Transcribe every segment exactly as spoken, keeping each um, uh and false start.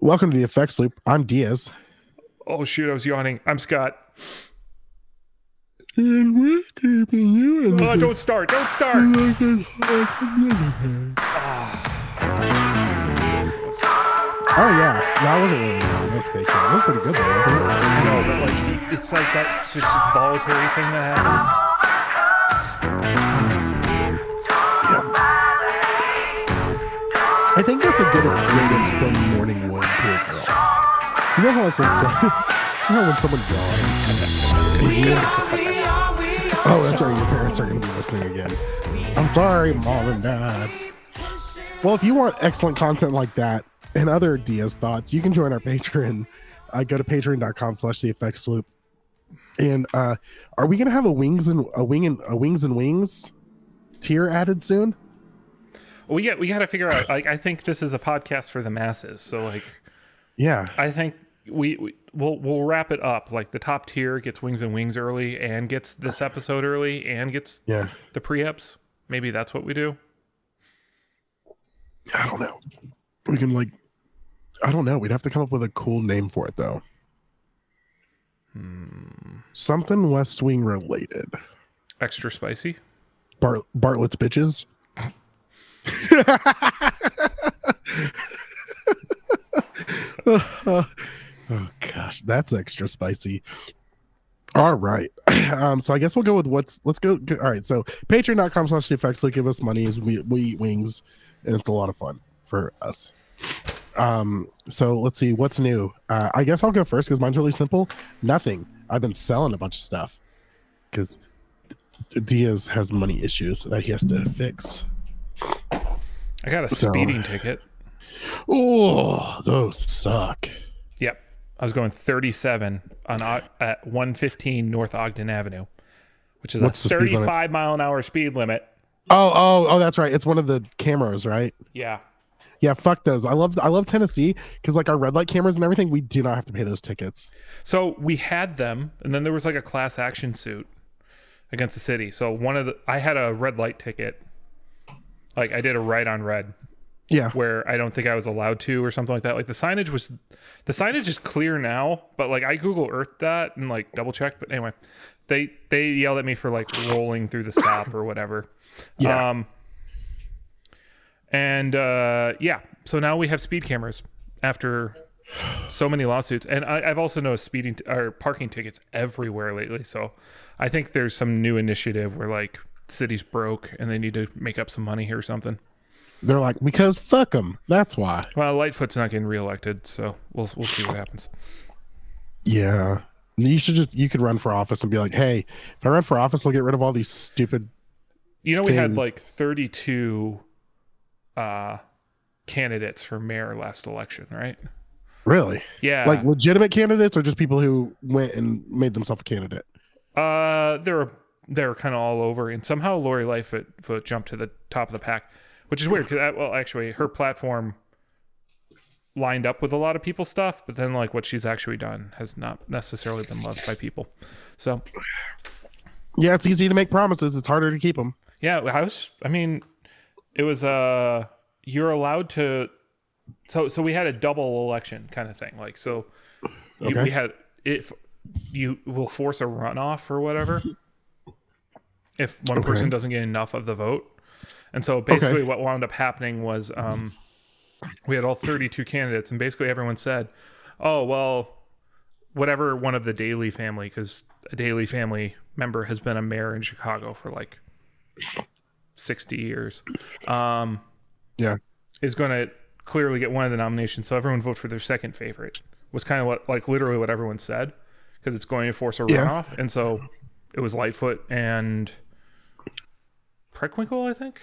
Welcome to The Effects Loop. I'm Diaz. Oh, shoot. I was yawning. I'm Scott. And we're keeping you in the... Oh, don't start. Don't start. Oh, yeah. That wasn't really good. That was fake. That was pretty good, though, wasn't it? No, but, like, it's like that just voluntary thing that happens. I think that's a good way to explain morning wood to a girl. You know how like when, some, you know when someone yawns? We are, we are, we are oh, that's right. Your parents are going to be listening again. I'm sorry, mom and dad. Well, if you want excellent content like that and other Diaz thoughts, you can join our Patreon. Uh, go to patreon.com slash the effects loop. And uh, are we going to have a wings and a wing and a wings and wings tier added soon? We got we got to figure out. Like, I think this is a podcast for the masses. So, like, yeah, I think we, we we'll we'll wrap it up. Like, the top tier gets wings and wings early, and gets this episode early, and gets yeah the pre-eps. Maybe that's what we do. I don't know. We can like, I don't know. We'd have to come up with a cool name for it though. Hmm. Something West Wing related. Extra spicy. Bart Bartlett's bitches. oh, oh gosh, that's extra spicy. All right, um so I guess we'll go with what's let's go, go all right, so patreon.com slash the effects loop. Give us money as we, we eat wings, and it's a lot of fun for us. Um so let's see what's new. uh I guess I'll go first because mine's really simple. Nothing. I've been selling a bunch of stuff because Diaz has money issues that he has to fix. I got a speeding so, ticket. Oh, those suck. Yep. I was going thirty-seven on at one fifteen North Ogden Avenue, which is What's a thirty-five mile an hour speed limit. Oh, oh, oh, that's right. It's one of the cameras, right? Yeah. Yeah, fuck those. I love I love Tennessee because like our red light cameras and everything, we do not have to pay those tickets. So we had them, and then there was like a class action suit against the city. So one of the I had a red light ticket. Like, I did a right on red. Yeah. Where I don't think I was allowed to or something like that. Like, the signage was... The signage is clear now, but, like, I Google Earth that and, like, double-checked. But anyway, they they yelled at me for, like, rolling through the stop or whatever. Yeah. Um, and, uh, yeah. So now we have speed cameras after so many lawsuits. And I, I've also noticed speeding... T- or parking tickets everywhere lately. So I think there's some new initiative where, like... city's broke and they need to make up some money here or something. They're like, because fuck them. That's why. Well, Lightfoot's not getting reelected, so we'll we'll see what happens. Yeah, you should just you could run for office and be like, hey, if I run for office, I'll get rid of all these stupid. You know, we things. had like thirty-two uh, candidates for mayor last election, right? Really? Yeah. Like legitimate candidates, or just people who went and made themselves a candidate? Uh, there are. They were kind of all over, and somehow Lori Lightfoot jumped to the top of the pack, which is weird because, well, actually, her platform lined up with a lot of people's stuff, but then, like, what she's actually done has not necessarily been loved by people. So, yeah, it's easy to make promises; it's harder to keep them. Yeah, I was. I mean, it was. Uh, you're allowed to. So, so we had a double election kind of thing. Like, so you, okay. we had if you will force a runoff or whatever. If one okay. person doesn't get enough of the vote. And so basically okay. what wound up happening was um, we had all thirty-two candidates, and basically everyone said, oh, well, whatever one of the Daley family, because a Daley family member has been a mayor in Chicago for like sixty years, um, yeah, is going to clearly get one of the nominations. So everyone vote for their second favorite was kind of what, like literally what everyone said, because it's going to force a runoff. Yeah. And so it was Lightfoot and... Preckwinkle, I think,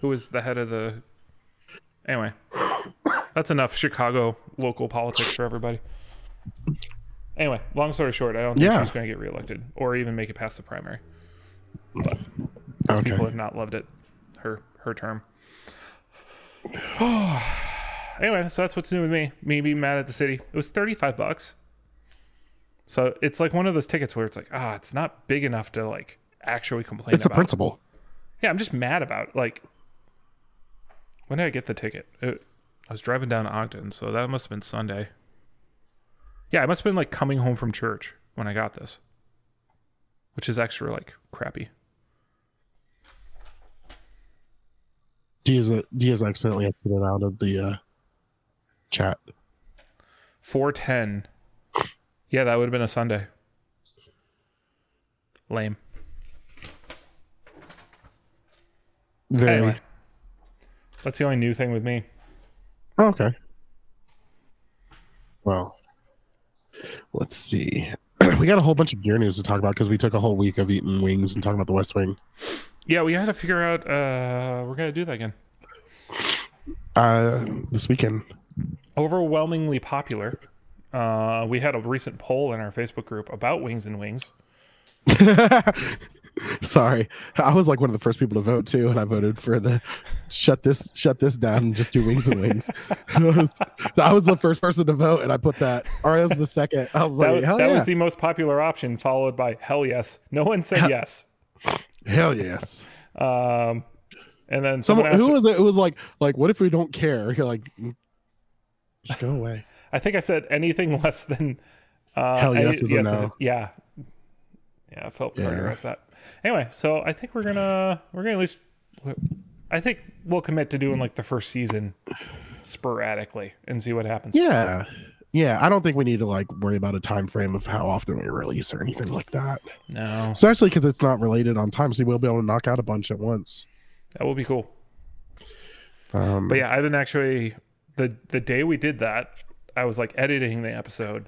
who is the head of the... Anyway, that's enough Chicago local politics for everybody. Anyway, long story short, I don't think yeah. she's going to get reelected or even make it past the primary. But those okay. people have not loved it, her her term. Anyway, so that's what's new with me. Me being mad at the city. It was thirty-five bucks. So it's like one of those tickets where it's like, ah, oh, it's not big enough to like actually complain. It's about. It's a principle. Yeah, I'm just mad about it. Like, when did I get the ticket? It, I was driving down Ogden, so that must have been Sunday. Yeah, I must have been like coming home from church when I got this, which is extra like crappy. Diaz, Diaz accidentally exited out of the uh, chat. four ten Yeah, that would have been a Sunday. Lame. Very. Anyway, that's the only new thing with me. Oh, okay. Well, let's see. We got a whole bunch of gear news to talk about because we took a whole week of eating wings and talking about the West Wing. Yeah, we had to figure out, uh, we're going to do that again. Uh, this weekend. Overwhelmingly popular. Uh, we had a recent poll in our Facebook group about Wings and Wings. Sorry, I was like one of the first people to vote too, and I voted for the shut this shut this down and just do Wings and Wings. So I was the first person to vote, and I put that, or I was the second. I was that, like, hell that yeah. was the most popular option, followed by hell yes. No one said hell, yes. Hell yes. Um, and then someone, someone asked, who was it? It was like like what if we don't care? You're like, just go away. I think I said anything less than uh, hell yes any, is yes, a no. Yeah. Yeah, I felt pretty yeah. that. Anyway, so I think we're gonna we're gonna at least I think we'll commit to doing like the first season sporadically and see what happens. Yeah, yeah. I don't think we need to like worry about a time frame of how often we release or anything like that. No, especially because it's not related on time, so we'll be able to knock out a bunch at once. That will be cool. Um, but yeah, I've been actually the the day we did that, I was like editing the episode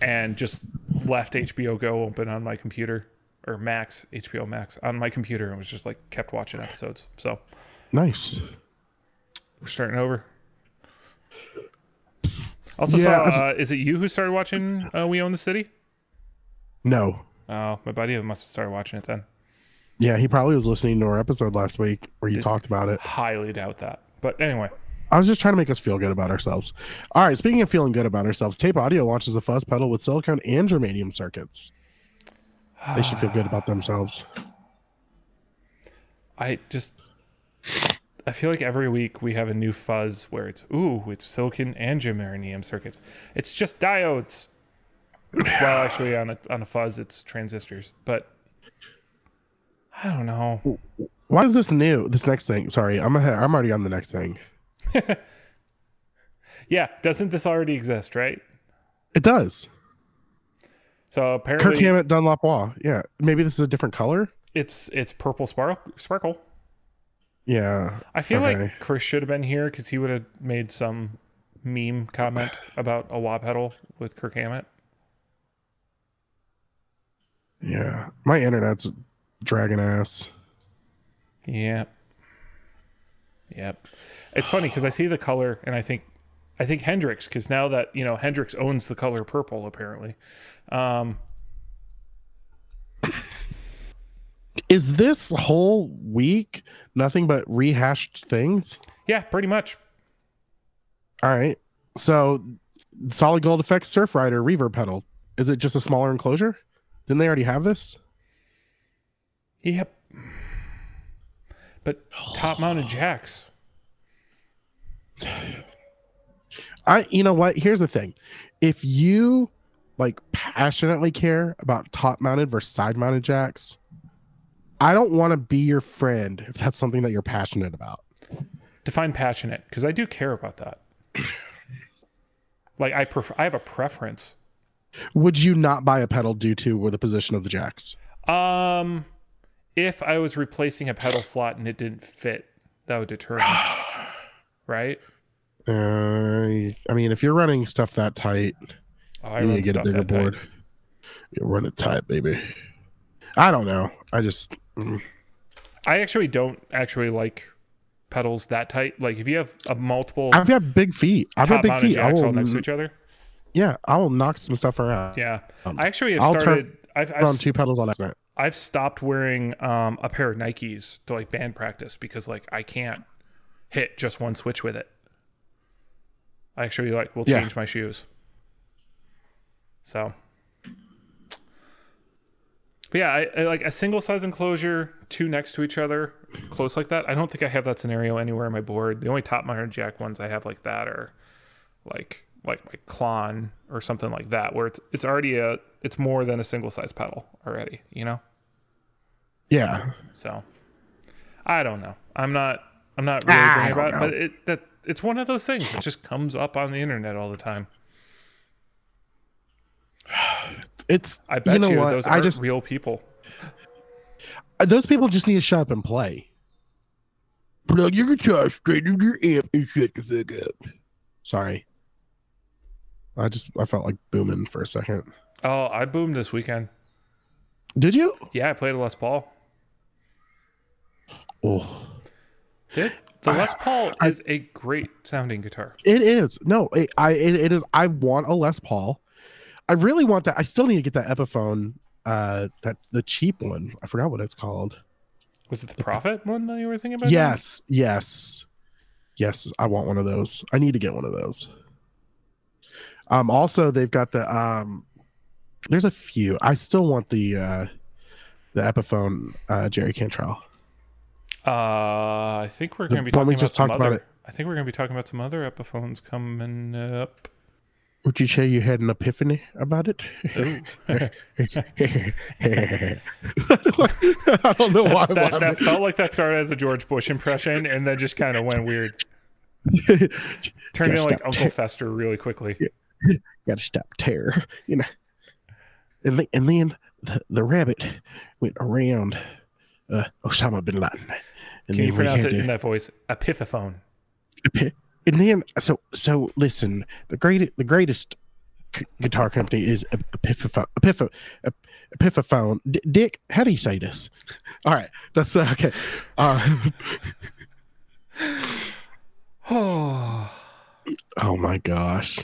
and just left H B O Go open on my computer, or Max, H B O Max on my computer, and was just like kept watching episodes. So nice. We're starting over. Also yeah, saw uh, is it you who started watching uh, We Own the City? No. Oh, uh, my buddy must have started watching it then. Yeah, he probably was listening to our episode last week where you Did talked about it. Highly doubt that. But anyway. I was just trying to make us feel good about ourselves. All right, speaking of feeling good about ourselves, Tape Audio launches a fuzz pedal with silicone and germanium circuits. They should feel good about themselves. I just, I feel like every week we have a new fuzz where it's, ooh, it's silicon and germanium circuits. It's just diodes. Well, actually on a, on a fuzz, it's transistors, but I don't know. Why is this new? This next thing, sorry, I'm ahead. I'm already on the next thing. Yeah, doesn't this already exist, right? It does. So apparently Kirk Hammett Dunlop-Waugh. Yeah, maybe this is a different color. It's it's purple sparkle. Yeah. I feel okay. like Chris should have been here because he would have made some meme comment about a wah pedal with Kirk Hammett. Yeah, my internet's dragging ass. Yeah. Yep. It's funny because I see the color and I think I think Hendrix, because now that, you know, Hendrix owns the color purple, apparently. Um, Is this whole week nothing but rehashed things? Yeah, pretty much. All right. So Solid Gold Effects Surfrider Reverb Pedal. Is it just a smaller enclosure? Didn't they already have this? Yep. But top-mounted jacks. I you know what, here's the thing. If you like passionately care about top mounted versus side mounted jacks, I don't want to be your friend if that's something that you're passionate about. Define passionate, because I do care about that. Like I prefer, I have a preference. Would you not buy a pedal due to or the position of the jacks? Um if I was replacing a pedal slot and it didn't fit, that would deter me. Right? Uh, I mean, if you're running stuff that tight, oh, I you need to get a bigger board. Tight. You run it tight, baby. I don't know. I just... Mm. I actually don't actually like pedals that tight. Like, if you have a multiple... I've got big feet. I've got big feet. I will, all next to each other. Yeah, I will knock some stuff around. Yeah. Um, I actually have I'll started... Turn, I've, I've, I've two pedals on accident. I've stopped wearing um, a pair of Nikes to, like, band practice because, like, I can't hit just one switch with it. I actually like will change yeah. my shoes. So but yeah, I, I like a single size enclosure, two next to each other close like that. I don't think I have that scenario anywhere on my board. The only top minor jack ones I have like that are like like my Klon or something like that, where it's it's already a it's more than a single size pedal already, you know? Yeah. So I don't know. I'm not I'm not really ah, worried about know. it, but it that it's one of those things that just comes up on the internet all the time. It's I bet you, know you those I aren't just, real people. Those people just need to shut up and play. Plug your guitar straight into your amp and shut the fuck up. Sorry. I just I felt like booming for a second. Oh, I boomed this weekend. Did you? Yeah, I played a Les Paul. Oh. Did the Les Paul I, is I, a great sounding guitar. It is. No, it, I it, it is. I want a Les Paul. I really want that. I still need to get that Epiphone, uh, that the cheap one. I forgot what it's called. Was it the Prophet one that you were thinking about? Yes, then? yes, yes. I want one of those. I need to get one of those. Um. Also, they've got the um. There's a few. I still want the uh, the Epiphone uh, Jerry Cantrell. Uh, I think we're going to be talking about some other. I think we're going to be talking about some other Epiphones coming up. Would you say you had an epiphany about it? I don't know why. That, that, why that felt like that started as a George Bush impression and then just kind of went weird. Turned into like Uncle ter- Fester really quickly. Gotta stop terror, you know. And, the, and then the, the rabbit went around uh, Osama bin Laden. And Can you pronounce it to, in that voice? Epiphone. Epi- And then, so so listen. The great, the greatest c- guitar company is Epiphone. Epiphone. Epiphone. D- Dick, how do you say this? All right, that's uh, okay. Uh, oh, oh my gosh!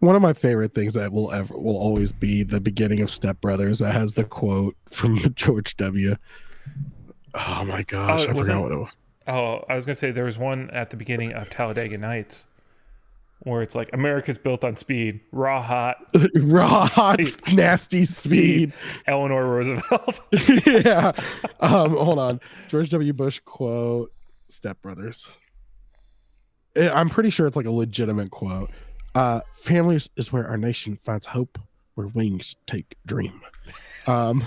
One of my favorite things that will ever will always be the beginning of Step Brothers that has the quote from George W. Oh my gosh! Oh, I forgot what it was. Oh, I was going to say there was one at the beginning of Talladega Nights where it's like, America's built on speed, raw hot. raw hot, speed. nasty speed. Eleanor Roosevelt. yeah. Um, hold on. George W. Bush quote, Step Brothers. I'm pretty sure it's like a legitimate quote. Uh, Families is where our nation finds hope, where wings take dream. Um,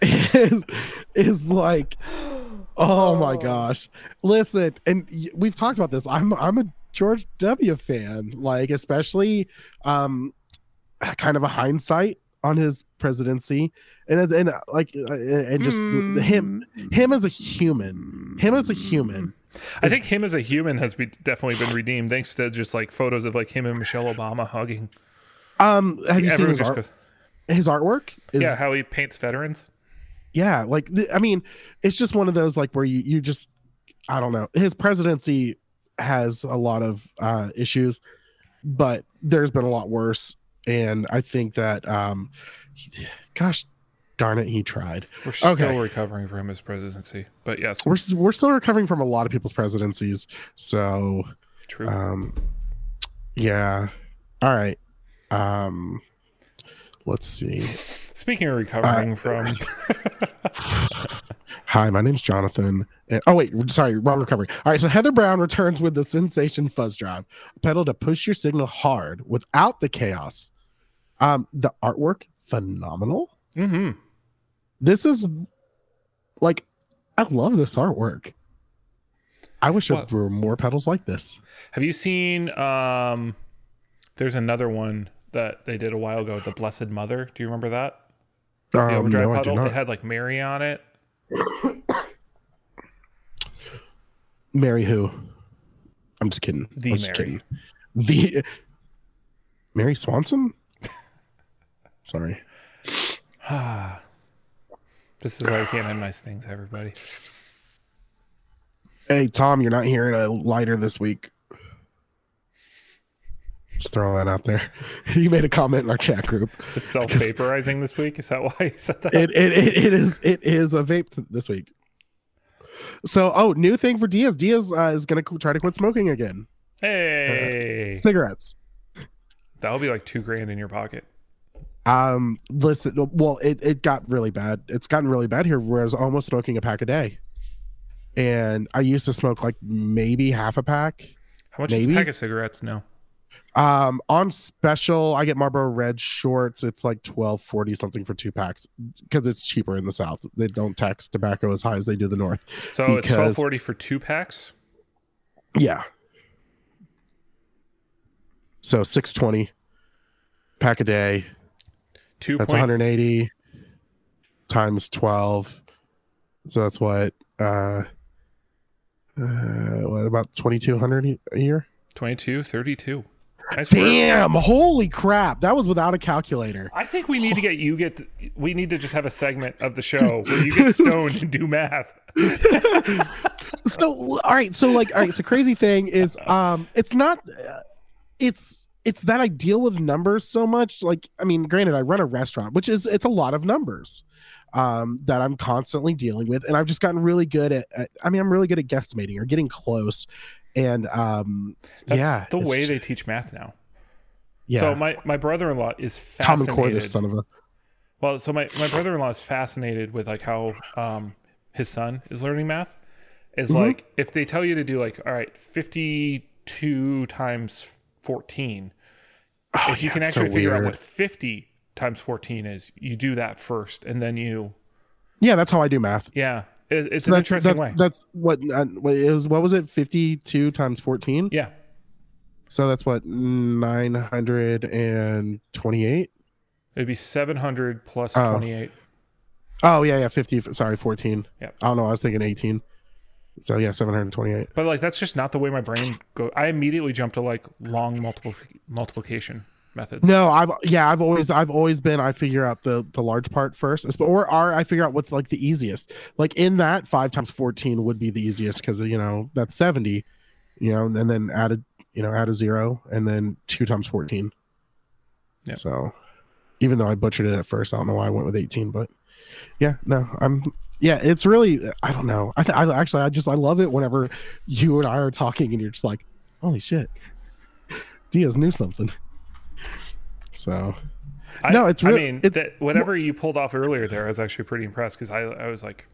is, is like... Oh, oh my gosh. Listen, and we've talked about this. I'm I'm a George W. fan, like especially um kind of a hindsight on his presidency and and like and just mm. him him as a human. Him as a human. I is, think him as a human has be, definitely been redeemed thanks to just like photos of like him and Michelle Obama hugging. Um have you yeah, seen his, art, his artwork? Is, yeah, how he paints veterans. Yeah, like, I mean, it's just one of those, like, where you, you just, I don't know. His presidency has a lot of uh, issues, but there's been a lot worse. And I think that, um, he, gosh darn it, he tried. We're still okay. recovering from his presidency. But yes. We're, we're still recovering from a lot of people's presidencies. So. True. Um, yeah. All right. Um. Let's see. Speaking of recovering uh, from. Hi, my name's Jonathan. And, oh, wait. Sorry. Wrong recovery. All right. So Heather Brown returns with the Sensation Fuzz Drive, a pedal to push your signal hard without the chaos. Um, the artwork, phenomenal. Mm-hmm. This is like, I love this artwork. I wish what? there were more pedals like this. Have you seen? Um, there's another one that they did a while ago, the Blessed Mother. Do you remember that? Um, the overdrive no, pedal. It had like Mary on it. Mary who? I'm just kidding. The I'm Mary. Just kidding. The Mary Swanson? Sorry. This is why we can't have nice things, everybody. Hey, Tom, you're not hearing a lighter this week. Just throwing that out there. You made a comment in our chat group. Is it self-vaporizing this week? Is that why you said that? It, it, it, it is it is a vape t- this week. So, oh, new thing for Diaz. Diaz uh, is going to try to quit smoking again. Hey. Uh, cigarettes. That'll be like two grand in your pocket. Um, listen, well, it, it got really bad. It's gotten really bad here where I was almost smoking a pack a day. and I used to smoke like maybe half a pack. How much maybe? is a pack of cigarettes now? Um, on special, I get Marlboro Red shorts. It's like twelve forty something for two packs because it's cheaper in the South. They don't tax tobacco as high as they do the North. So because... it's twelve forty for two packs. Yeah. So six twenty, pack a day. Two. That's one hundred eighty times twelve. So that's what. Uh, uh, what about twenty two hundred a year? Twenty two thirty two. Damn, holy crap, that was without a calculator. I think we need to get you get we need to just have a segment of the show where you get stoned and do math. So all right, so like all right so crazy thing is um it's not uh, it's it's that I deal with numbers so much. Like, I mean, granted, I run a restaurant, which is it's a lot of numbers um that I'm constantly dealing with, and I've just gotten really good at, at I mean I'm really good at guesstimating or getting close. And um that's yeah, the way they teach math now. Yeah. So my, my brother-in-law is fascinated. Common Core, this son of a. Well, so my, my brother-in-law is fascinated with like how um his son is learning math. Is mm-hmm. like if they tell you to do like all right, fifty-two times fourteen. Oh, if you yeah, can actually so figure weird. out what fifty times fourteen is, you do that first, and then you. Yeah, that's how I do math. Yeah. It's so an that's, interesting that's, way. That's what uh, is. What was it? Fifty-two times fourteen. Yeah. So that's what nine hundred and twenty-eight. It'd be seven hundred plus oh. twenty-eight. Oh yeah, yeah. Fifty. Sorry, fourteen. Yeah. I don't know. I was thinking eighteen. So yeah, seven hundred twenty-eight. But like, that's just not the way my brain goes. I immediately jumped to like long multiple multiplication methods. No, I've yeah, I've always I've always been I figure out the the large part first, or or I figure out what's like the easiest. Like in that, five times fourteen would be the easiest because you know that's seventy, you know, and then added you know add a zero, and then two times fourteen. Yeah. So, even though I butchered it at first, I don't know why I went with eighteen, but yeah, no, I'm yeah, it's really I don't know. I th- I actually I just I love it whenever you and I are talking and you're just like, holy shit, Diaz knew something. So I, no, it's really, I mean it, that whatever well, you pulled off earlier there, I was actually pretty impressed because I I was like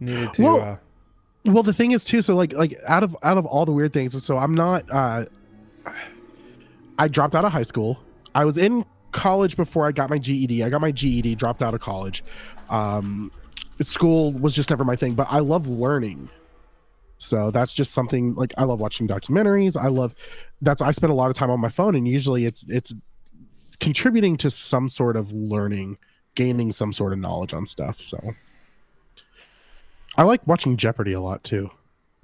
needed to well, uh, well the thing is too, so like like out of out of all the weird things, so I'm not uh I dropped out of high school. I was in college before I got my G E D. I got my G E D, dropped out of college. Um school was just never my thing, but I love learning. So that's just something like I love watching documentaries. I love that's I spend a lot of time on my phone, and usually it's it's contributing to some sort of learning, gaining some sort of knowledge on stuff. So I like watching Jeopardy a lot too.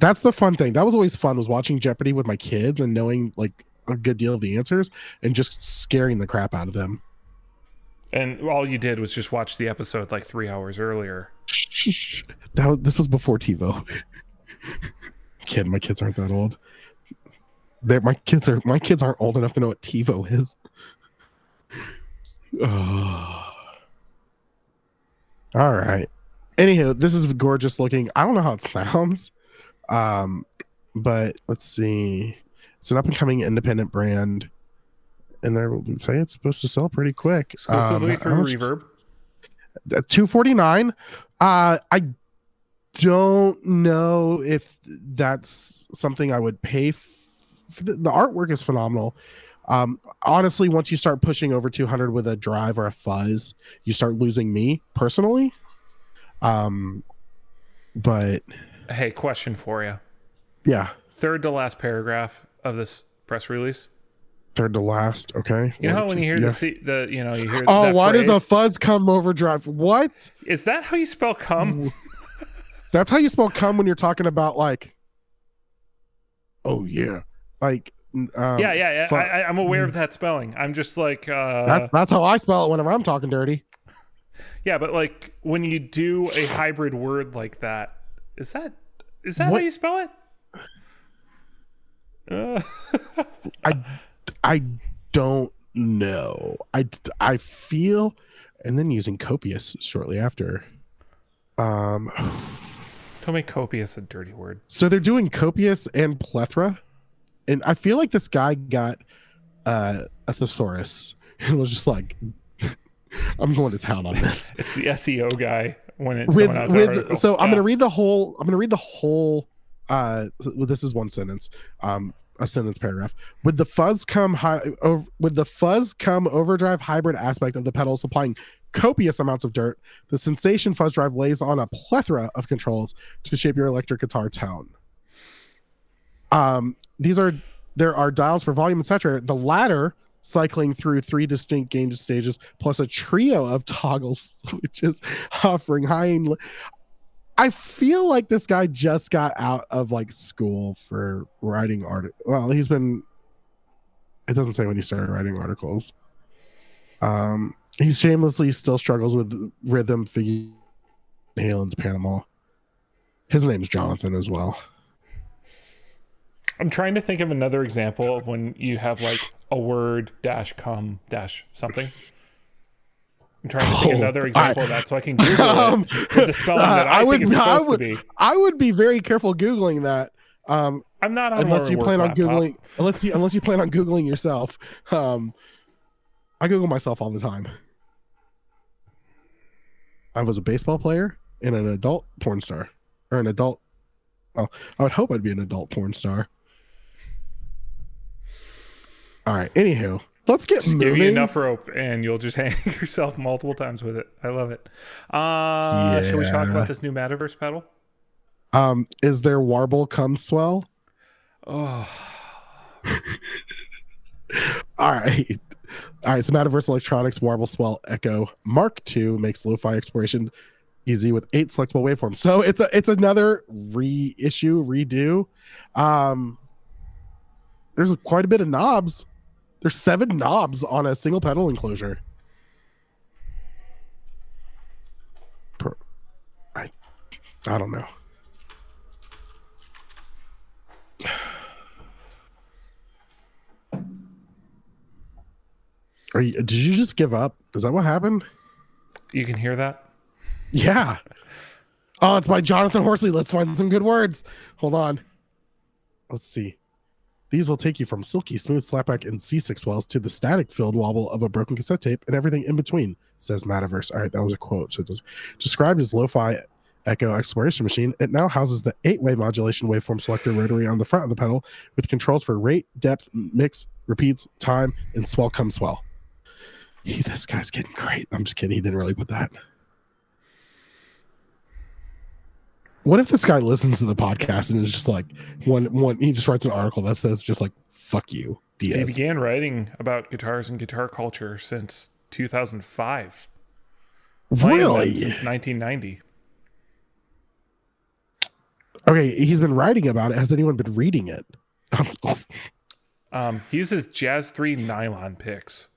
That's the fun thing. That was always fun was watching Jeopardy with my kids and knowing like a good deal of the answers and just scaring the crap out of them. And all you did was just watch the episode like three hours earlier. That was, this was before TiVo. Kid, my kids aren't that old. They're, my kids are my kids aren't old enough to know what TiVo is. Oh. All right. Anyhow, this is gorgeous looking. I don't know how it sounds, um, but let's see. It's an up and coming independent brand, and they say it's supposed to sell pretty quick. Exclusively um, through Reverb. two forty-nine. Uh, I. don't know if that's something I would pay f- the artwork is phenomenal. Um honestly, once you start pushing over two hundred with a drive or a fuzz, you start losing me personally. Um but hey, question for you. Yeah, third to last paragraph of this press release. Third to last. Okay. You know how when you hear yeah. the, C, the you know you hear oh that why phrase? Does a fuzz come over drive? What is that? How you spell come? That's how you spell cum when you're talking about like, oh yeah, like um, yeah, yeah, yeah. Fu- I, I'm aware of that spelling. I'm just like uh, that's that's how I spell it whenever I'm talking dirty. Yeah, but like when you do a hybrid word like that, is that is that what? How you spell it? Uh. I I don't know. I I feel, and then using copious shortly after. Um. Don't make copious a dirty word. So they're doing copious and plethora, and I feel like this guy got uh, a thesaurus and was just like, "I'm going to town on this." It's the S E O guy when it's with, going out to with, so yeah. I'm gonna read the whole I'm gonna read the whole uh well, this is one sentence, um a sentence paragraph. Would the fuzz come high over, would the fuzz come overdrive hybrid aspect of the pedals supplying copious amounts of dirt, the sensation fuzz drive lays on a plethora of controls to shape your electric guitar tone. Um, these are there are dials for volume and saturator, the latter cycling through three distinct game stages plus a trio of toggle switches offering high and low. I feel like this guy just got out of like school for writing art. Well, he's been. It doesn't say when he started writing articles. Um, he shamelessly still struggles with rhythm figure. Halen's Panama. His name's Jonathan as well. I'm trying to think of another example of when you have like a word dash com dash something. I'm trying to think oh, another example I, of that so I can Google um, it with the spelling uh, that I, I would, think it's supposed I would, to be. I would be very careful Googling that. Um, I'm not on unless you plan on Googling top. unless you unless you plan on Googling yourself. Um, I Google myself all the time. I was a baseball player and an adult porn star, or an adult. Well, I would hope I'd be an adult porn star. All right. Anywho. Let's get just moving. Give you enough rope and you'll just hang yourself multiple times with it. I love it. Uh, yeah. Should we talk about this new Mattoverse pedal? Um, is there warble come swell? Oh. All right. All right. So Mattoverse Electronics Warble Swell Echo Mark two makes lo-fi exploration easy with eight selectable waveforms. So it's a, it's another reissue, redo. Um, there's quite a bit of knobs. There's seven knobs on a single pedal enclosure. Per, I, I don't know. Are you? Did you just give up? Is that what happened? You can hear that? Yeah. Oh, it's by Jonathan Horsley. Let's find some good words. Hold on. Let's see. These will take you from silky, smooth slapback and C six swells to the static-filled wobble of a broken cassette tape and everything in between, says Mattoverse. All right, that was a quote. So it was described as lo-fi echo exploration machine, it now houses the eight-way modulation waveform selector rotary on the front of the pedal with controls for rate, depth, mix, repeats, time, and swell come swell. He, this guy's getting great. I'm just kidding. He didn't really put that. What if this guy listens to the podcast and is just like one one? He just writes an article that says just like "fuck you, Diaz." He began writing about guitars and guitar culture since two thousand five. Really, since nineteen ninety. Okay, he's been writing about it. Has anyone been reading it? um, he uses Jazz three nylon picks.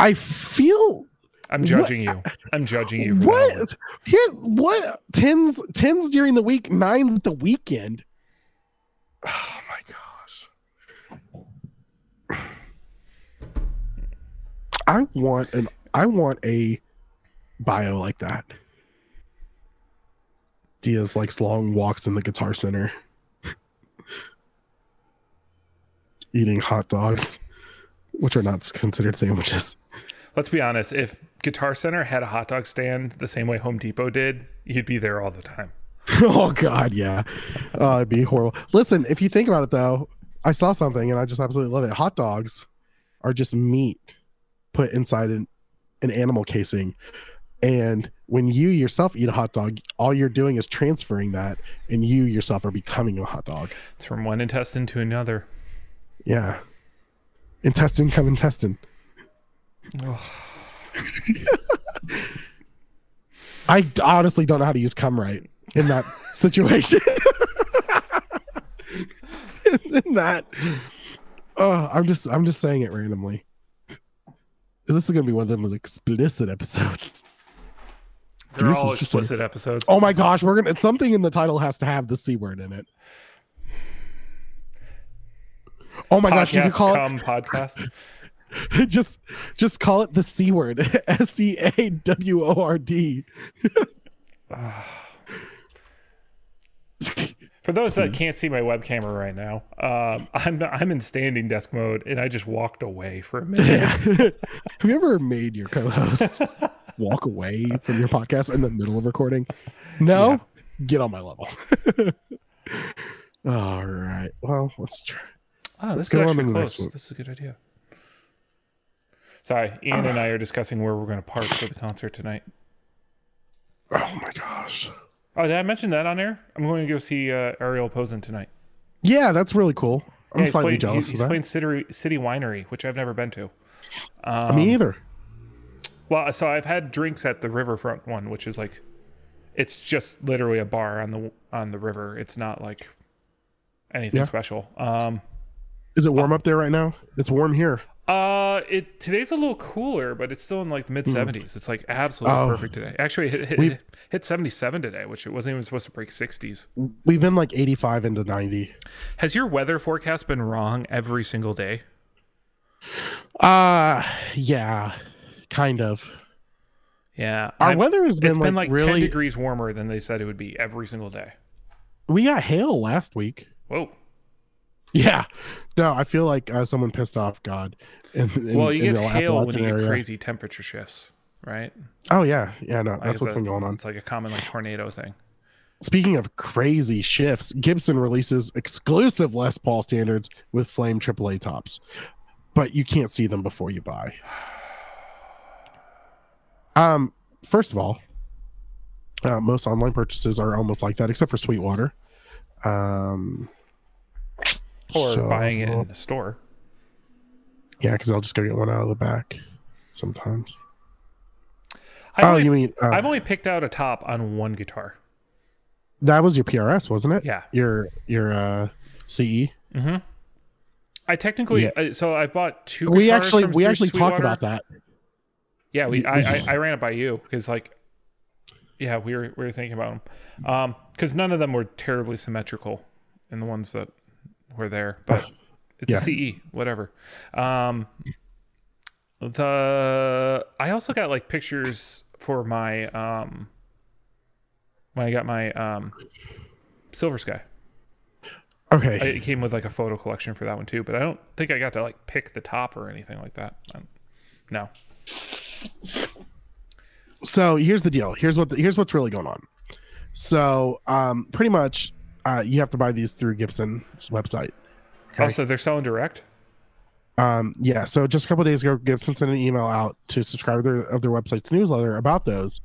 I feel. I'm judging what? you. I'm judging you. For what? Here, what? Tens, tens during the week, nines at the weekend. Oh my gosh! I want an. I want a bio like that. Diaz likes long walks in the Guitar Center, eating hot dogs, which are not considered sandwiches. Let's be honest. If Guitar Center had a hot dog stand the same way Home Depot did, you'd be there all the time. Oh God, yeah, uh, it'd be horrible. Listen, if you think about it though, I saw something and I just absolutely love it. Hot dogs are just meat put inside an, an animal casing, and when you yourself eat a hot dog, all you're doing is transferring that, and you yourself are becoming a hot dog. It's from one intestine to another. Yeah, intestine come intestine. Oh. I honestly don't know how to use "come" right in that situation. in, in that, oh, I'm just I'm just saying it randomly. This is gonna be one of them with explicit episodes. They're Dude, all explicit like, episodes. Oh my gosh, we're gonna something in the title has to have the C word in it. Oh my podcast, gosh, you can call come, it podcast. Just just call it the C word. S E A W O R D. uh, for those that can't see my web camera right now, um, I'm not, I'm in standing desk mode and I just walked away for a minute. Yeah. Have you ever made your co-host? walk away from your podcast in the middle of recording. No, yeah. Get on my level. All right. Well, let's try. Oh, let's go on to the next one. This is a good idea. Sorry, Ian uh, and I are discussing where we're going to park for the concert tonight. Oh my gosh. Oh, did I mention that on air? I'm going to go see uh, Ariel Posen tonight. Yeah, that's really cool. I'm yeah, slightly played, jealous. He's, he's of that. Playing City, City Winery, which I've never been to. Um, Me either. Well, so I've had drinks at the Riverfront one, which is like, it's just literally a bar on the on the river. It's not like anything yeah. special. Um, is it warm uh, up there right now? It's warm here. Uh, it today's a little cooler, but it's still in like the mid seventies. Mm. It's like absolutely oh. perfect today. Actually, it hit, hit, hit seventy-seven today, which it wasn't even supposed to break sixties. We've been like eighty-five into ninety. Has your weather forecast been wrong every single day? Uh, yeah, kind of. Yeah. Our I'm, weather has been, it's like, been like really ten degrees warmer than they said it would be every single day. We got hail last week. Whoa. Yeah, no, I feel like uh, someone pissed off God. In, in, well, you in get hail when you area. get crazy temperature shifts, right? Oh yeah, yeah, no, like that's what's a, been going on. It's like a common like tornado thing. Speaking of crazy shifts, Gibson releases exclusive Les Paul standards with flame triple A tops, but you can't see them before you buy. Um, first of all, uh, most online purchases are almost like that, except for Sweetwater. Um. Or so, buying it in a store. Yeah, because I'll just go get one out of the back sometimes. I oh, only, you mean... Uh, I've only picked out a top on one guitar. That was your P R S, wasn't it? Yeah. Your your uh, C E? Mm-hmm. I technically... Yeah. I, so I bought two guitars we actually from We actually Sweetwater. talked about that. Yeah, we. I, I, I ran it by you because, like... Yeah, we were, we were thinking about them. Because um, none of them were terribly symmetrical in the ones that... We're there, but it's yeah. C E, whatever. Um, the I also got like pictures for my um, when I got my um, Silver Sky. Okay, I, it came with like a photo collection for that one too, but I don't think I got to like pick the top or anything like that. No. So here's the deal. Here's what the, here's what's really going on. So um, pretty much. Uh, you have to buy these through Gibson's website. Okay? Oh, so they're selling direct? Um, yeah. So just a couple of days ago, Gibson sent an email out to subscribers of, of their website's newsletter about those.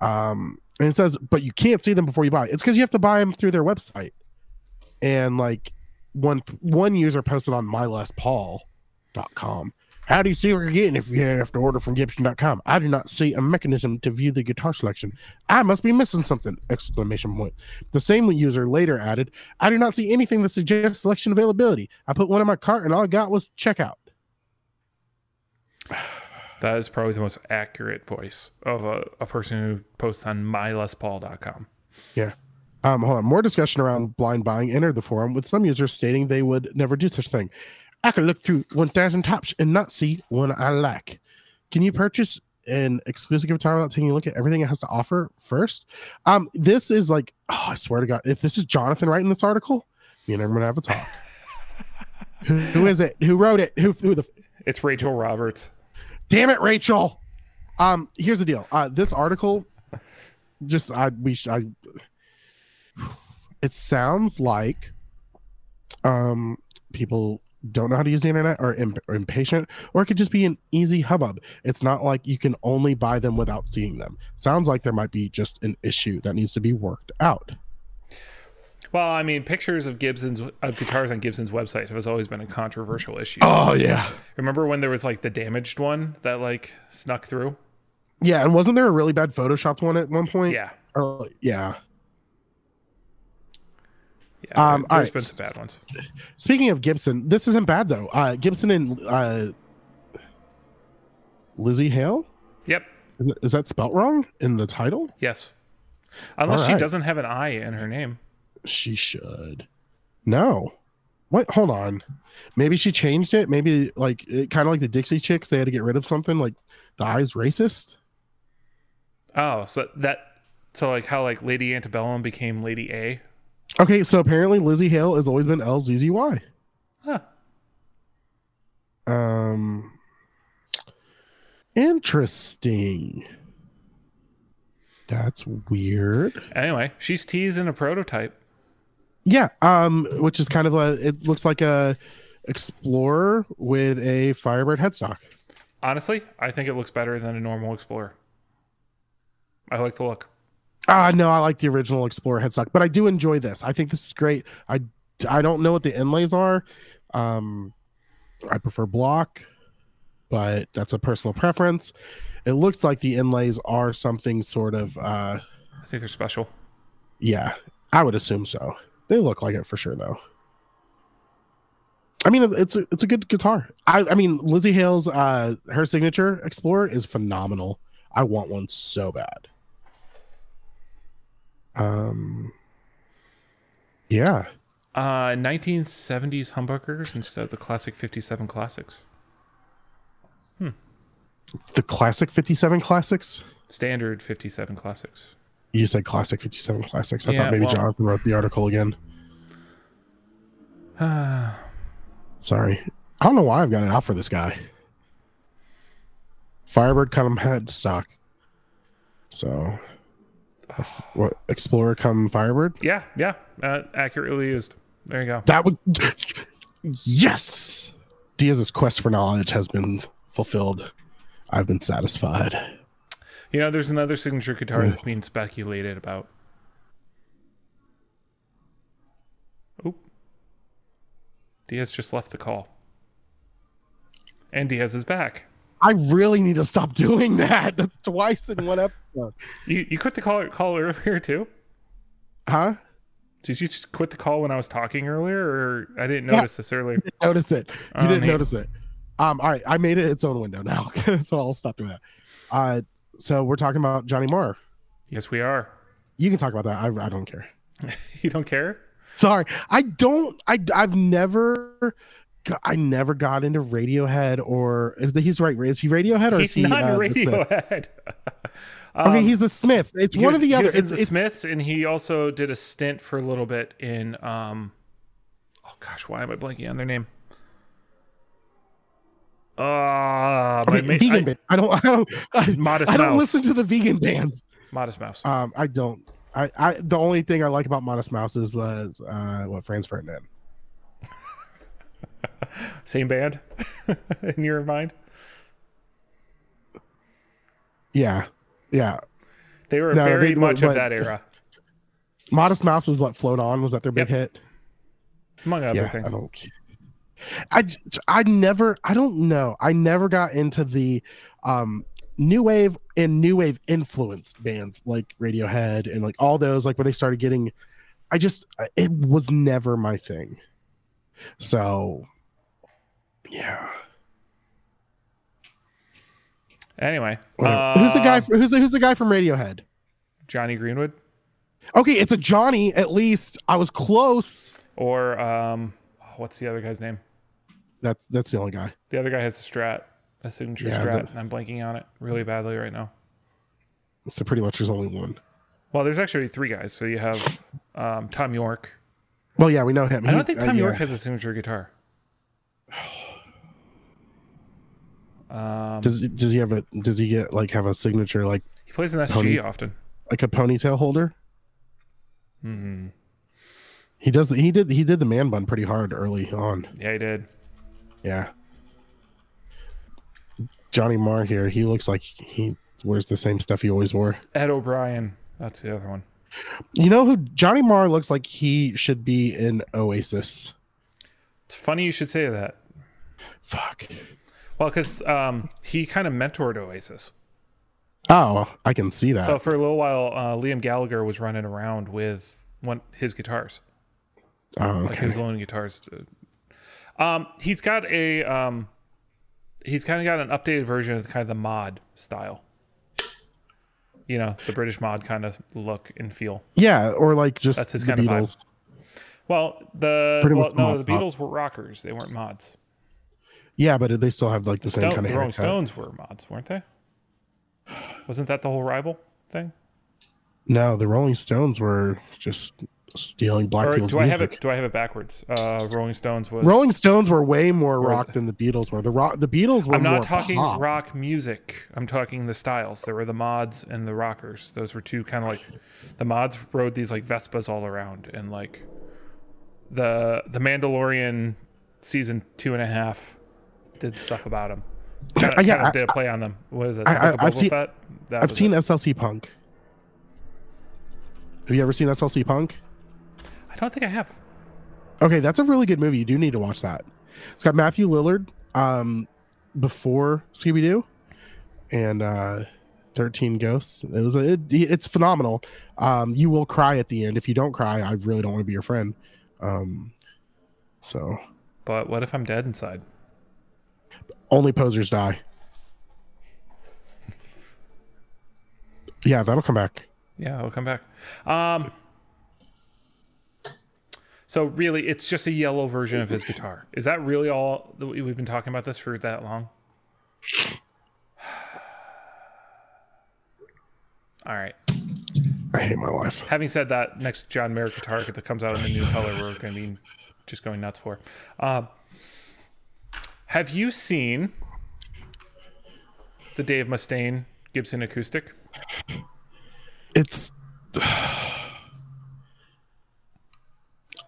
Um, and it says, but you can't see them before you buy. It's because you have to buy them through their website. And like one one user posted on my les paul dot com. How do you see what you're getting if you have to order from Gibson dot com? I do not see a mechanism to view the guitar selection. I must be missing something! Exclamation point. The same user later added, I do not see anything that suggests selection availability. I put one in my cart and all I got was checkout. That is probably the most accurate voice of a, a person who posts on my les paul dot com. Yeah. Um, hold on. More discussion around blind buying entered the forum with some users stating they would never do such thing. I can look through one thousand tops and not see one I like. Can you purchase an exclusive guitar without taking a look at everything it has to offer first? Um, this is like, oh, I swear to God, if this is Jonathan writing this article, me and everyone have a talk. who, who is it? Who wrote it? Who, who the? It's Rachel Roberts. Damn it, Rachel. Um, here's the deal. Uh, this article, just I we I. It sounds like, um, people. Don't know how to use the internet or, imp- or impatient, or it could just be an easy hubbub. It's not like you can only buy them without seeing them. Sounds like there might be just an issue that needs to be worked out. Well, I mean, pictures of Gibson's of guitars on Gibson's website has always been a controversial issue. Oh yeah, remember when there was like the damaged one that like snuck through? Yeah, and wasn't there a really bad photoshopped one at one point? Yeah, uh, yeah. Yeah, um, there's right. been some bad ones. Speaking of Gibson, this isn't bad though. Uh, Gibson and uh, Lzzy Hale. Yep. Is, it, is that spelt wrong in the title? Yes. Unless right. she doesn't have an I in her name. She should. No. What? Hold on. Maybe she changed it. Maybe like kind of like the Dixie Chicks. They had to get rid of something. Like the I's racist. Oh, so that so like how like Lady Antebellum became Lady A. Okay, so apparently Lzzy Hale has always been L Z Z Y. Huh. Um, interesting. That's weird. Anyway, she's teasing a prototype. Yeah, um, which is kind of a, it looks like a Explorer with a Firebird headstock. Honestly, I think it looks better than a normal Explorer. I like the look. Ah, uh, no, I like the original Explorer headstock, but I do enjoy this. I think this is great. I, I don't know what the inlays are. Um, I prefer block, but that's a personal preference. It looks like the inlays are something sort of... Uh, I think they're special. Yeah, I would assume so. They look like it for sure, though. I mean, it's a, it's a good guitar. I, I mean, Lzzy Hale's, uh, her signature Explorer is phenomenal. I want one so bad. Um, yeah. Uh, nineteen seventies humbuckers instead of the classic fifty-seven classics. Hmm. The classic fifty-seven classics? Standard fifty-seven classics. You said classic fifty-seven classics. I yeah, thought maybe well, Jonathan wrote the article again. Uh, Sorry. I don't know why I've got it out for this guy. Firebird come headstock. So, what, Explorer come Firebird? Yeah, yeah. Uh, accurately used. There you go. That would... Yes! Diaz's quest for knowledge has been fulfilled. I've been satisfied. You know, there's another signature guitar that's being speculated about. Oop. Diaz just left the call. And Diaz is back. I really need to stop doing that. That's twice in one episode. You you quit the call, call earlier, too? Huh? Did you just quit the call when I was talking earlier? Or I didn't notice yeah, this earlier. You didn't notice it. You um, didn't hey. notice it. Um, all right. I made it its own window now. So I'll stop doing that. Uh, So we're talking about Johnny Marr. Yes, we are. You can talk about that. I, I don't care. You don't care? Sorry. I don't. I, I've never. I never got into Radiohead or is the, he's right. Is he Radiohead or he's is he not uh, Radiohead? um, okay, he's the Smiths. It's one of the other. It's the it's, Smiths, and he also did a stint for a little bit in. Um, oh gosh, why am I blanking on their name? Uh, okay, ma- vegan I, band. I don't. I don't. I, Modest I don't Mouse. Listen to the vegan bands. Modest Mouse. Um, I don't. I, I. The only thing I like about Modest Mouse is was uh, what Franz Ferdinand. Same band in your mind. Yeah, yeah. They were no, very they, much what, of that era. Modest Mouse was what Float On was that their big yep. hit, among other yeah, things. I don't, I, I never I don't know I never got into the um new wave and new wave influenced bands like Radiohead and like all those like where they started getting I just it was never my thing so yeah anyway uh, who's the guy who's the, who's the guy from Radiohead? Johnny Greenwood. Okay, it's a Johnny at least. I was close. Or um what's the other guy's name? That's that's the only guy. The other guy has a Strat, a signature yeah, Strat, and I'm blanking on it really badly right now. So pretty much there's only one. Well, there's actually three guys. So you have um, Tom York. Well, yeah, we know him. I don't he, think Tom uh, York yeah. has a signature guitar. Um, does does he have a does he get like have a signature like? He plays an S G pony, often, like a ponytail holder. Hmm. He does. He did. He did the man bun pretty hard early on. Yeah, he did. Yeah. Johnny Marr here. He looks like he wears the same stuff he always wore. Ed O'Brien. That's the other one. You know who Johnny Marr looks like? He should be in Oasis. It's funny you should say that. Fuck. Well, because um, he kind of mentored Oasis. Oh, I can see that. So for a little while, uh, Liam Gallagher was running around with one his guitars. Oh, okay. Like his loaning guitars. Um, he's got a um, he's kind of got an updated version of kind of the mod style. You know, the British mod kind of look and feel. Yeah, or like just that's his the kind Beatles. Of vibe. Well, the well, no, the Beatles pop. were rockers; they weren't mods. Yeah, but they still have like the, the same Stone, kind of. The Rolling Stones were mods, weren't they? Wasn't that the whole rival thing? No, the Rolling Stones were just stealing black or people's do I music. Have it, do I have it backwards? Uh, Rolling Stones was Rolling Stones were way more rock than the Beatles were. The rock, the Beatles were. I'm not more talking pop. rock music. I'm talking the styles. There were the mods and the rockers. Those were two kind of like the mods rode these like Vespas all around, and like the the Mandalorian season two and a half did stuff about them. Got a, yeah, I, did a play on them. What is it? I, I, I've seen, that I've seen it. S L C Punk. Have you ever seen S L C Punk? I don't think I have. Okay, that's a really good movie. You do need to watch that. It's got Matthew Lillard um, before Scooby-Doo and uh, thirteen Ghosts. It was a, it, It's phenomenal. Um, you will cry at the end. If you don't cry, I really don't want to be your friend. Um, so. But what if I'm dead inside? Only posers die. Yeah, that'll come back. Yeah, it'll come back. Um, so really, it's just a yellow version of his guitar. Is that really all that we've been talking about this for that long? All right. I hate my life. Having said that, next John Mayer guitar that comes out in a new color, we're going to be just going nuts for. Uh, have you seen the Dave Mustaine Gibson acoustic? It's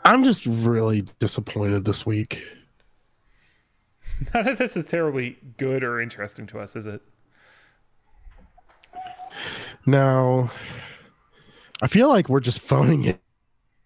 I'm just really disappointed this week. None of this is terribly good or interesting to us, is it? No. I feel like we're just phoning it,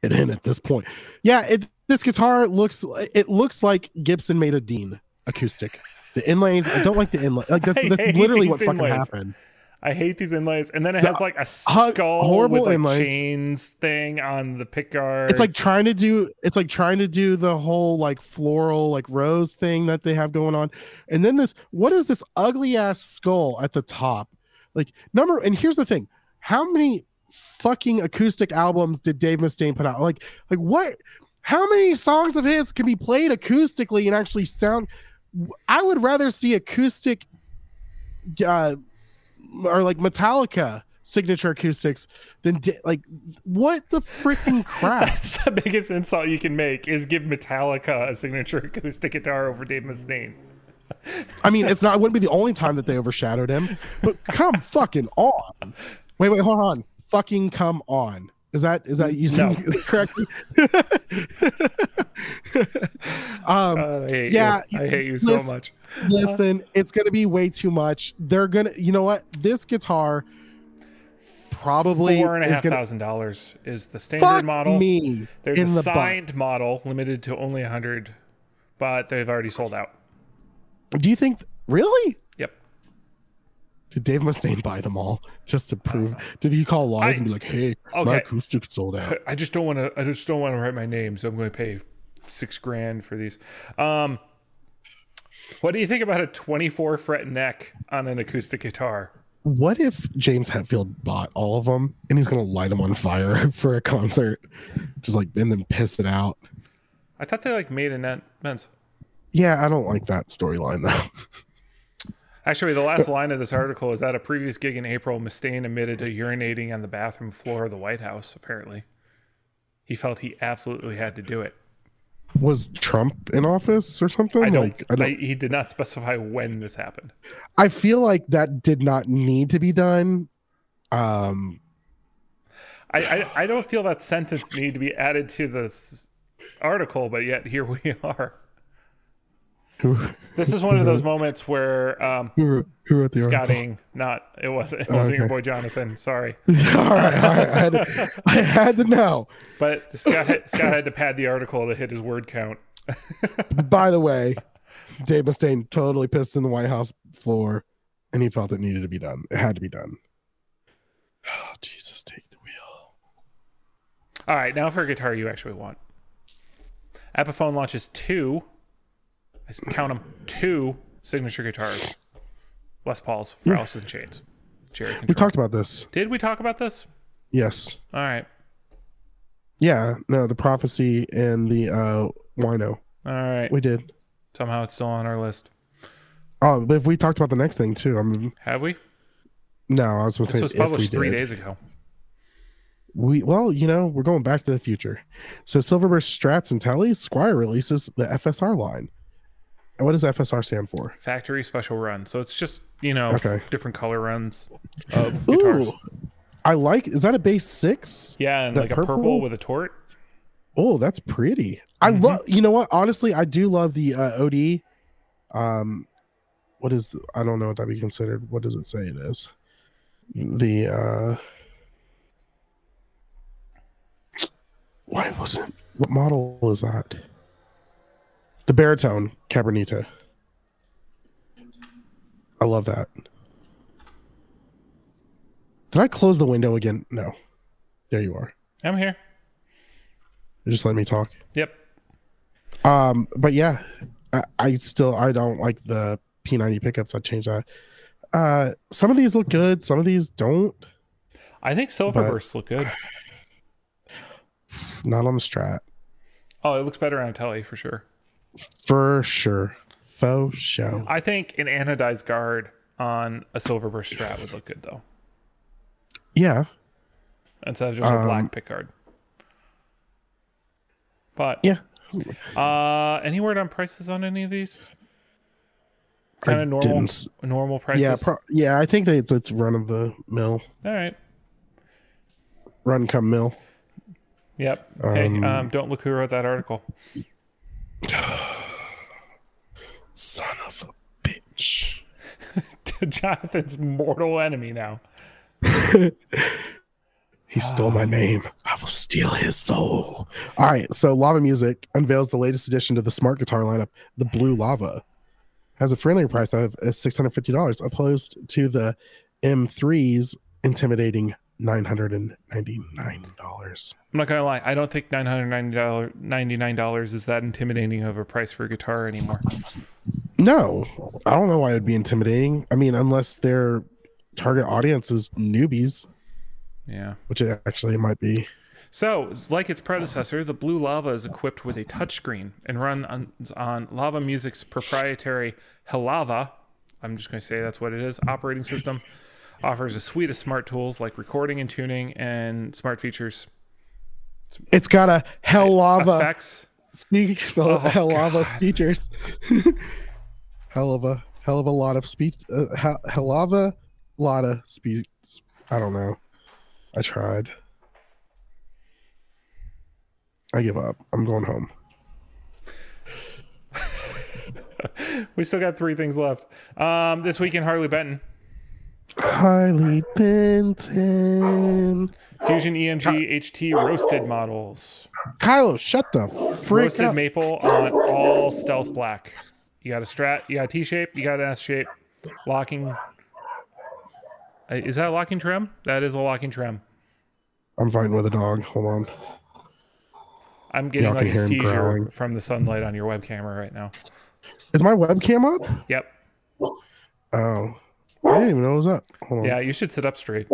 it in at this point. Yeah, it this guitar looks it looks like Gibson made a Dean acoustic. The inlays, I don't like the inlay. Like that's, that's literally what fucking inlays. happened. I hate these inlays. And then it has like a skull with a like chains thing on the pickguard. It's like trying to do it's like trying to do the whole like floral like rose thing that they have going on. And then this what is this ugly ass skull at the top? Like number and here's the thing. How many fucking acoustic albums did Dave Mustaine put out? Like like what how many songs of his can be played acoustically and actually sound? I would rather see acoustic uh or like Metallica signature acoustics then di- like what the freaking crap. That's the biggest insult you can make is give Metallica a signature acoustic guitar over Dave Mustaine. I mean it's not it wouldn't be the only time that they overshadowed him, but come fucking on. Wait, wait, hold on. Fucking come on. Is that is that you no. saying correctly? um uh, I hate yeah, you. I hate you so listen, much. Listen, it's gonna be way too much. They're gonna you know what? This guitar probably four and a half gonna, thousand dollars is the standard fuck model. Me There's in a the signed butt. model limited to only a hundred, but they've already sold out. Do you think really? Did Dave Mustaine buy them all just to prove? Did he call live I, and be like, "Hey, okay. my acoustic sold out"? I just don't want to. I just don't want to write my name, so I'm going to pay six grand for these. Um, what do you think about a twenty-four fret neck on an acoustic guitar? What if James Hetfield bought all of them and he's going to light them on fire for a concert, just like and then piss it out? I thought they like made an amends. Yeah, I don't like that storyline though. Actually, the last line of this article is that a previous gig in April, Mustaine admitted to urinating on the bathroom floor of the White House, apparently. He felt he absolutely had to do it. Was Trump in office or something? I don't, like, I don't, I, he did not specify when this happened. I feel like that did not need to be done. Um, I, I, I don't feel that sentence need to be added to this article, but yet here we are. Who, this is one of those moments where um who wrote, who wrote the Scotting not it wasn't it wasn't okay. Your boy Jonathan, sorry. all right, all right. I, had to, I had to know, but Scott Scott had to pad the article to hit his word count. By the way, Dave Mustaine totally pissed in the White House floor and he felt it needed to be done. It had to be done. Oh, Jesus, take the wheel. All right, now for a guitar you actually want. Epiphone launches two I count them two signature guitars. Les Pauls for Alice in Chains. Jerry Control. We talked about this. Did we talk about this? Yes. All right. Yeah. No, the Prophecy and the uh, Wino. All right. We did. Somehow it's still on our list. Oh, but if we talked about the next thing too. I mean, have we? No, I was going to say. This was published three days ago. We well, you know, we're going back to the future. So Silverburst, Strats, and Tele, Squire releases the F S R line. And what does F S R stand for? Factory Special Run. So it's just, you know, okay. different color runs of guitars. Ooh, I like. Is that a bass six? Yeah, and that like purple? a purple with a tort. Oh, that's pretty. I mm-hmm. love. You know what? Honestly, I do love the uh, O D E. Um, what is? I don't know what that be considered. What does it say it is? The. uh Why wasn't? What model is that? The baritone Cabernita. I love that. Did I close the window again? No. There you are. I'm here. You're just letting me talk. Yep. Um, but yeah, I, I still I don't like the P ninety pickups. I changed that. Uh, some of these look good. Some of these don't. I think Silverbursts look good. Not on the Strat. Oh, it looks better on a Tele for sure. For sure. Faux show. I think an anodized guard on a Silverburst Strat would look good though. Yeah. Instead of just um, a black pick guard. But yeah. Uh, any word on prices on any of these? Kind of normal didn't. normal prices. Yeah, pro- yeah, I think that it's run of the mill. All right. Run come mill. Yep. Hey, um, um, don't look who wrote that article. Son of a bitch. Jonathan's mortal enemy now. He stole my name. I will steal his soul. All right. So Lava Music unveils the latest addition to the smart guitar lineup, the Blue Lava. Has a friendlier price of six hundred fifty dollars opposed to the M three's intimidating nine hundred ninety-nine dollars. I'm not gonna lie, I don't think nine hundred ninety-nine dollars is that intimidating of a price for a guitar anymore. No, I don't know why it'd be intimidating. I mean, unless their target audience is newbies. Yeah, which it actually might be. So, like its predecessor, the Blue Lava is equipped with a touchscreen and runs on, on Lava Music's proprietary Helava. I'm just gonna say that's what it is. Operating system. Offers a suite of smart tools like recording and tuning and smart features. It's got a Helava effects. Sneak, oh, Helava features. Helava, hell of a lot of speech. Uh, Helava, lot of speech. I don't know. I tried. I give up. I'm going home. We still got three things left. Um, this week in Harley Benton. Harley Benton Fusion E M G H T roasted models. Kylo, shut the frick roasted up. Maple on all stealth black. You got a Strat, you got a T-shape, you got an S-shape. Locking. Is that a locking trim? That is a locking trim. I'm fighting with a dog. Hold on. I'm getting Y'all like a seizure growling. From the sunlight on your webcam right now. Is my webcam up? Yep. Oh. I didn't even know it was up. Hold on. Yeah, you should sit up straight.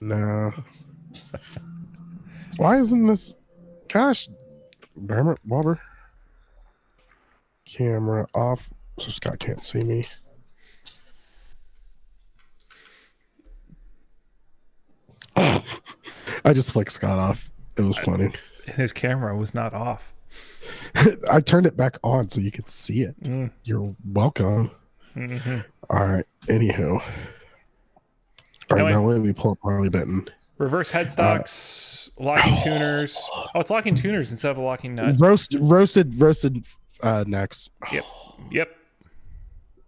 Nah. Why isn't this? Gosh, damn it, Bobber. Camera off, so Scott can't see me. I just flicked Scott off. It was funny. His camera was not off. I turned it back on so you could see it. Mm. You're welcome. Mm-hmm. All right. Anywho, all right, anyway, now let me pull up Harley Benton. Reverse headstocks, uh, locking oh. tuners. Oh, it's locking tuners instead of a locking nut. Roast, roasted, roasted uh, necks. Yep. Yep.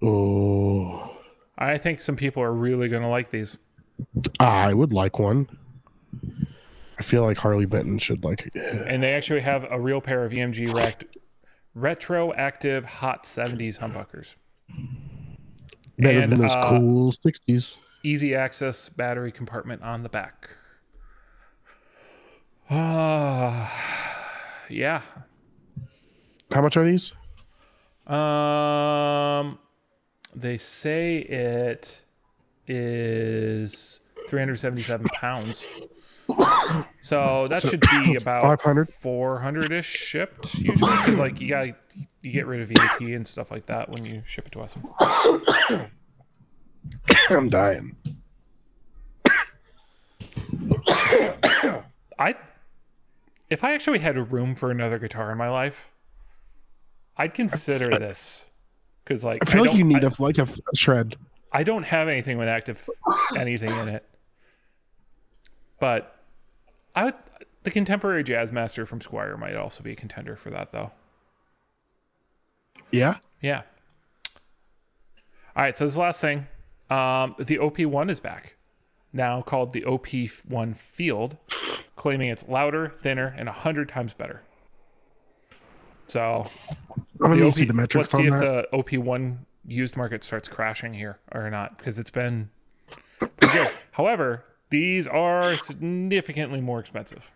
Oh. I think some people are really going to like these. I would like one. I feel like Harley Benton should like it. And they actually have a real pair of E M G racked retroactive hot seventies humbuckers. Better and, than those uh, cool sixties. Easy access battery compartment on the back. Uh, yeah. How much are these? Um, they say it is three hundred seventy-seven pounds. So that so, should be about five hundred four hundred-ish shipped usually, because like you gotta you get rid of V A T and stuff like that when you ship it to us. I'm dying. I, if I actually had a room for another guitar in my life, I'd consider I, this. Because like, I feel I like you need I, a, like a shred. I don't have anything with active anything in it, but I would, the contemporary jazz master from Squire might also be a contender for that, though. Yeah. Yeah. All right. So this last thing, um, the O P one is back, now called the O P one Field, claiming it's louder, thinner, and a hundred times better. So I'm gonna see the metrics on that. Let's see if the O P one used market starts crashing here or not, because it's been pretty good. However, these are significantly more expensive,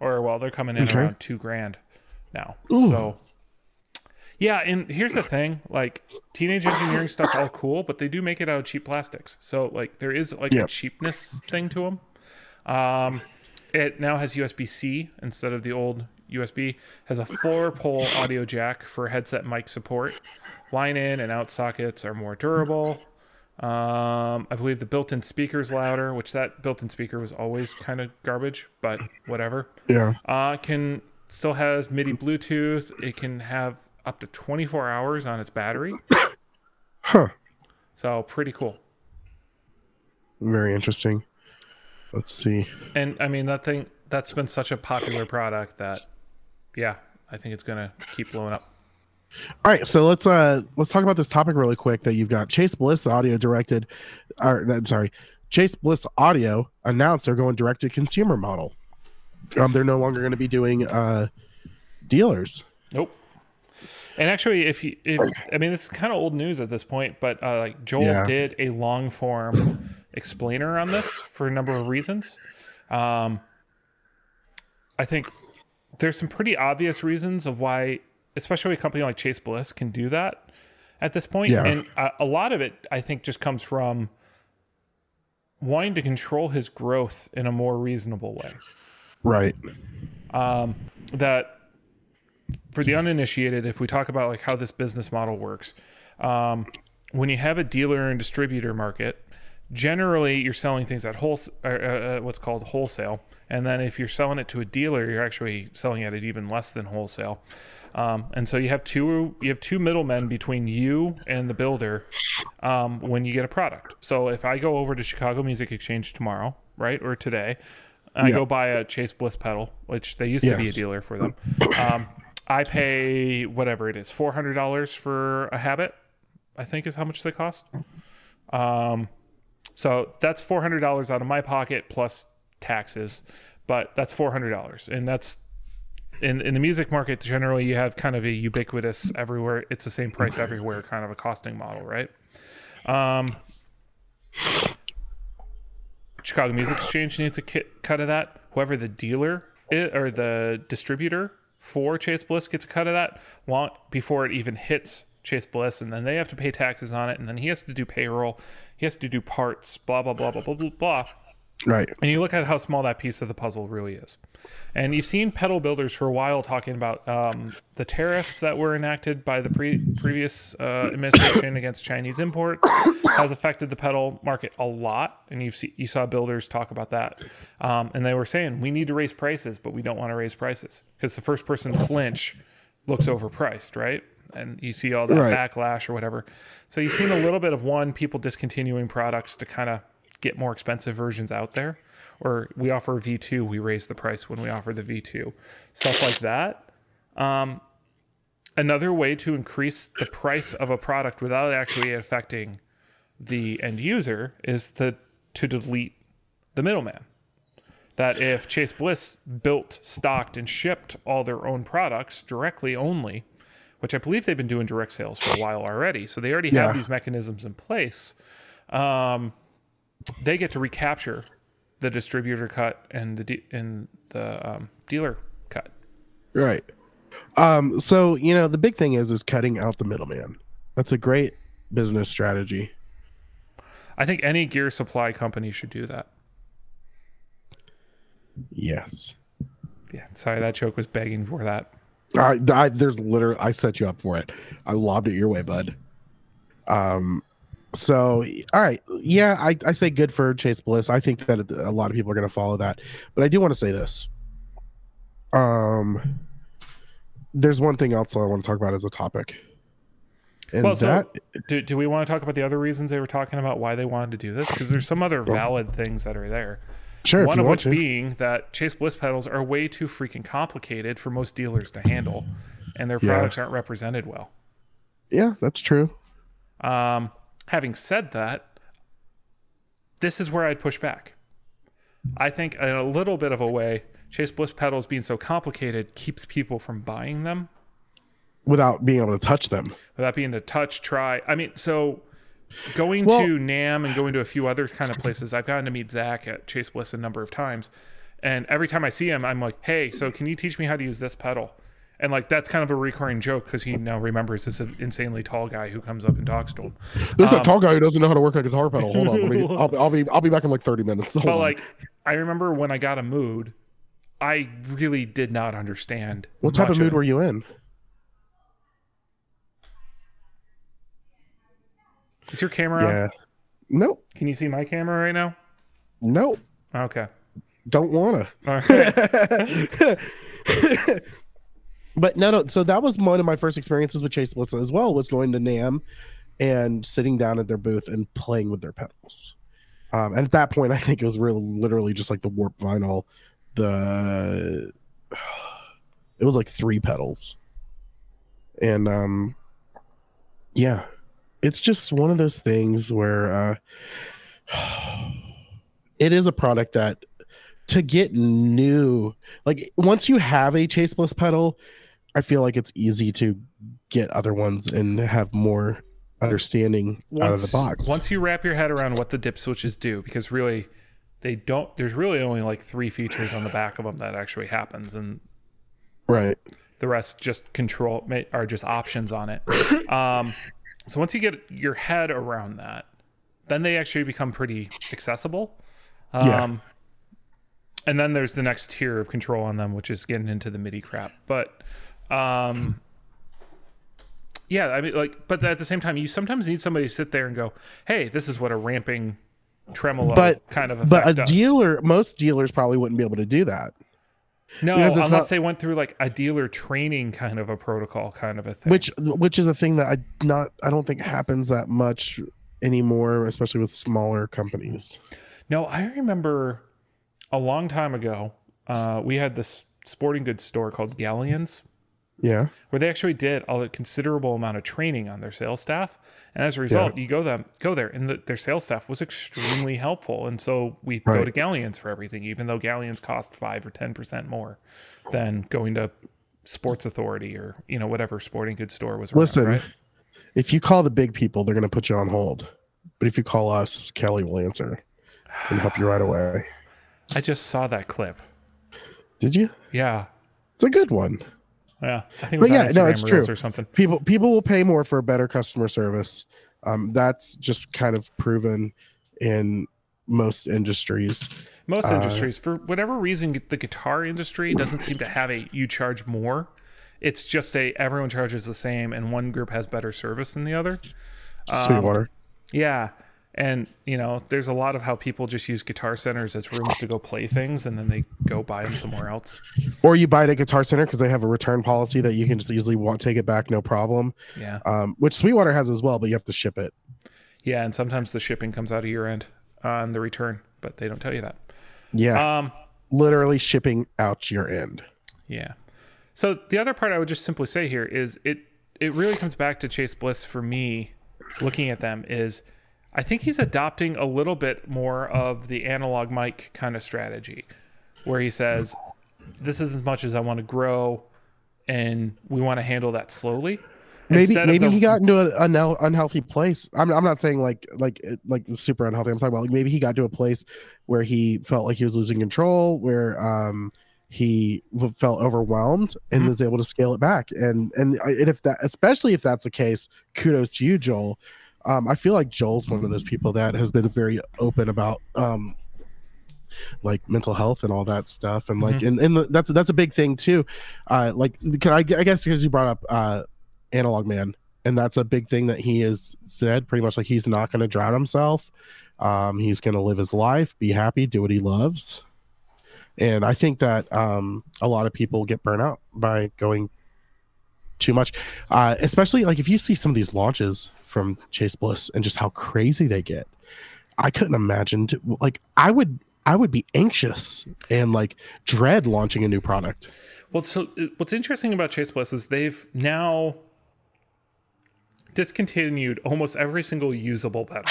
or well, they're coming in okay. around two grand now. Ooh. So yeah, and here's the thing, like teenage engineering stuff's all cool, but they do make it out of cheap plastics, so like there is like yep. a cheapness thing to them. Um it now has U S B C instead of the old U S B, has a four pole audio jack for headset mic support. Line in and out sockets are more durable. Um, I believe the built-in speaker's louder, which that built-in speaker was always kind of garbage, but whatever. Yeah. Uh, can still has MIDI Bluetooth. It can have up to twenty-four hours on its battery. Huh. So pretty cool. Very interesting. Let's see. And I mean, that thing, that's been such a popular product that, yeah, I think it's going to keep blowing up. All right, so let's uh let's talk about this topic really quick that you've got. Chase Bliss Audio directed, or sorry, Chase Bliss Audio announced they're going direct to consumer model. Um, they're no longer going to be doing uh dealers. Nope. And actually, if you, if, I mean, this is kind of old news at this point, but uh, like Joel yeah. did a long form explainer on this for a number of reasons. Um, I think there's some pretty obvious reasons of why. Especially a company like Chase Bliss can do that at this point. Yeah. And a, a lot of it, I think, just comes from wanting to control his growth in a more reasonable way. Right. Um, that for the uninitiated, if we talk about like how this business model works, um, when you have a dealer and distributor market, generally you're selling things at wholes- or, uh, what's called wholesale. And then if you're selling it to a dealer, you're actually selling at it even less than wholesale. Um, and so you have two you have two middlemen between you and the builder um, when you get a product. So if I go over to Chicago Music Exchange tomorrow, right, or today, and yeah. I go buy a Chase Bliss pedal, which they used yes. to be a dealer for them. Um, I pay whatever it is, four hundred dollars for a habit, I think is how much they cost. Um, so that's four hundred dollars out of my pocket plus taxes, but that's four hundred dollars, and that's In, in the music market, generally, you have kind of a ubiquitous everywhere. It's the same price everywhere kind of a costing model, right? Um, Chicago Music Exchange needs a kit, cut of that. Whoever the dealer is, or the distributor for Chase Bliss gets a cut of that long before it even hits Chase Bliss. And then they have to pay taxes on it. And then he has to do payroll. He has to do parts, blah, blah, blah, blah, blah, blah, blah. Right. And you look at how small that piece of the puzzle really is. And you've seen pedal builders for a while talking about um, the tariffs that were enacted by the pre- previous uh, administration against Chinese imports has affected the pedal market a lot. And you've see, you saw builders talk about that. Um, and they were saying, we need to raise prices, but we don't want to raise prices because the first person to flinch looks overpriced, right? And you see all that right. backlash or whatever. So you've seen a little bit of one, people discontinuing products to kind of get more expensive versions out there, or we offer V two, we raise the price when we offer the V two, stuff like that. Um, another way to increase the price of a product without actually affecting the end user is to, to delete the middleman. That if Chase Bliss built, stocked, and shipped all their own products directly only, which I believe they've been doing direct sales for a while already, so they already yeah. have these mechanisms in place. Um, They get to recapture the distributor cut and the de- and the um, dealer cut, right? Um, so you know the big thing is is cutting out the middleman. That's a great business strategy. I think any gear supply company should do that. Yes. Yeah. Sorry, that joke was begging for that. I, I there's literally I set you up for it. I lobbed it your way, bud. Um. So, all right. Yeah, I, I say good for Chase Bliss. I think that a lot of people are going to follow that. But I do want to say this. Um, there's one thing else I want to talk about as a topic. And well, that, so do, do we want to talk about the other reasons they were talking about why they wanted to do this? Because there's some other valid things that are there. Sure. One of which to. being that Chase Bliss pedals are way too freaking complicated for most dealers to handle, and their products yeah. aren't represented well. Yeah, that's true. Um, having said that, this is where I'd push back. I think in a little bit of a way, Chase Bliss pedals being so complicated keeps people from buying them. Without being able to touch them. Without being able to touch, try. I mean, so... Going well, to NAMM and going to a few other kind of places, I've gotten to meet Zach at Chase Bliss a number of times, and every time I see him, I'm like, "Hey, so can you teach me how to use this pedal?" And like that's kind of a recurring joke because he now remembers this insanely tall guy who comes up and talks to him. There's um, that tall guy who doesn't know how to work a guitar pedal. Hold on, let me, I'll, I'll be I'll be back in like thirty minutes. Hold but on. Like, I remember when I got a mood, I really did not understand. What type of mood of were you in? Is your camera yeah. on? Nope. Can you see my camera right now? Nope. Okay. Don't wanna. All right. But no, no. So that was one of my first experiences with Chase Bliss as well, was going to NAMM and sitting down at their booth and playing with their pedals. Um, and at that point, I think it was really literally just like the Warp Vinyl. The it was like three pedals, and um, yeah. It's just one of those things where uh, it is a product that to get new, like once you have a Chase Bliss pedal, I feel like it's easy to get other ones and have more understanding once, out of the box. Once you wrap your head around what the dip switches do, because really they don't, there's really only like three features on the back of them that actually happens. And right. The rest just control are just options on it. Um, So once you get your head around that, then they actually become pretty accessible. Um, yeah. And then there's the next tier of control on them, which is getting into the MIDI crap. But um, yeah, I mean, like, but at the same time, you sometimes need somebody to sit there and go, "Hey, this is what a ramping tremolo but, kind of effect does." But a dealer, most dealers probably wouldn't be able to do that. No, unless not, they went through like a dealer training kind of a protocol kind of a thing. Which which is a thing that I not I don't think happens that much anymore, especially with smaller companies. No, I remember a long time ago, uh, we had this sporting goods store called Galleons. Yeah. Where they actually did a considerable amount of training on their sales staff. And as a result, yeah. you go them go there, and the, their sales staff was extremely helpful. And so we right. go to Galleons for everything, even though Galleons cost five or ten percent more than going to Sports Authority or you know whatever sporting goods store was. Around, Listen, right? If you call the big people, they're going to put you on hold. But if you call us, Kelly will answer and help you right away. I just saw that clip. Did you? Yeah, it's a good one. Yeah, I think it was but on yeah, Instagram no, it's Reels true. Or something. People people will pay more for better customer service. Um, that's just kind of proven in most industries. Most uh, industries, for whatever reason, the guitar industry doesn't seem to have a you charge more. It's just a everyone charges the same, and one group has better service than the other. Um, Sweetwater. Yeah, and you know, there's a lot of how people just use Guitar Centers as rooms to go play things, and then they go buy them somewhere else. Or you buy it at Guitar Center because they have a return policy that you can just easily want take it back, no problem. Yeah. Um, which Sweetwater has as well, but you have to ship it. Yeah, and sometimes the shipping comes out of your end on the return, but they don't tell you that. Yeah. Um, literally shipping out your end. Yeah. So the other part I would just simply say here is it it really comes back to Chase Bliss for me. Looking at them is. I think he's adopting a little bit more of the analog mic kind of strategy where he says, this is as much as I want to grow and we want to handle that slowly. Maybe Instead maybe the... he got into an unhealthy place. I'm, I'm not saying like like like super unhealthy. I'm talking about like maybe he got to a place where he felt like he was losing control, where um, he felt overwhelmed and mm-hmm. was able to scale it back. And, and, and if that, especially if that's the case, kudos to you, Joel. Um, I feel like Joel's one of those people that has been very open about um, like mental health and all that stuff, and like, mm-hmm. and, and the, that's that's a big thing too. Uh, like, can I, I guess because you brought up uh, Analog Man, And that's a big thing that he has said, pretty much like he's not going to drown himself. Um, he's going to live his life, be happy, do what he loves. And I think that um, a lot of people get burnt out by going too much, uh, especially like if you see some of these launches from Chase Bliss and just how crazy they get. I couldn't imagine to, like I would I would be anxious and like dread launching a new product. Well, so what's interesting about Chase Bliss is they've now discontinued almost every single usable pedal.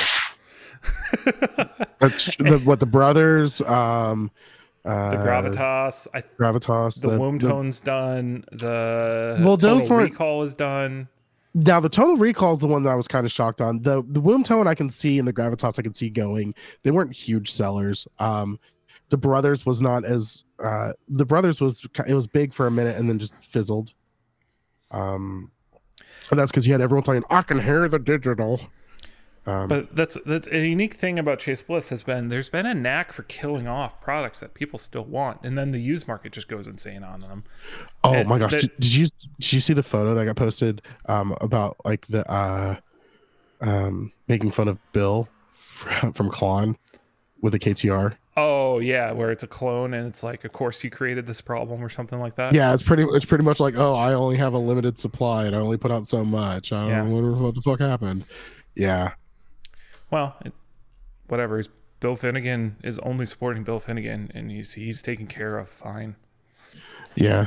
the, what the brothers, um, uh, the Gravitas, I, Gravitas, the, the Womb Tone's the, done, the well, those Total Recall is done. Now the Total Recall is the one that I was kind of shocked on. The the Womb Tone I can see, and the Gravitas I can see going. They weren't huge sellers. Um, the brothers was not as uh, the brothers was it was big for a minute and then just fizzled. Um, but that's because you had everyone saying I can hear the digital. Um, but that's that's a unique thing about Chase Bliss has been there's been a knack for killing off products that people still want, and then the used market just goes insane on them. Oh and my gosh! That, did, did you did you see the photo that got posted um, about like the uh, um, making fun of Bill from, from Klon with a K T R? Oh yeah, where it's a clone and it's like, of course you created this problem or something like that. Yeah, it's pretty it's pretty much like, oh, I only have a limited supply and I only put out so much. I don't know what the fuck happened. Yeah. Well, it, whatever. Bill Finnegan is only supporting Bill Finnegan, and he's he's taken care of fine. Yeah,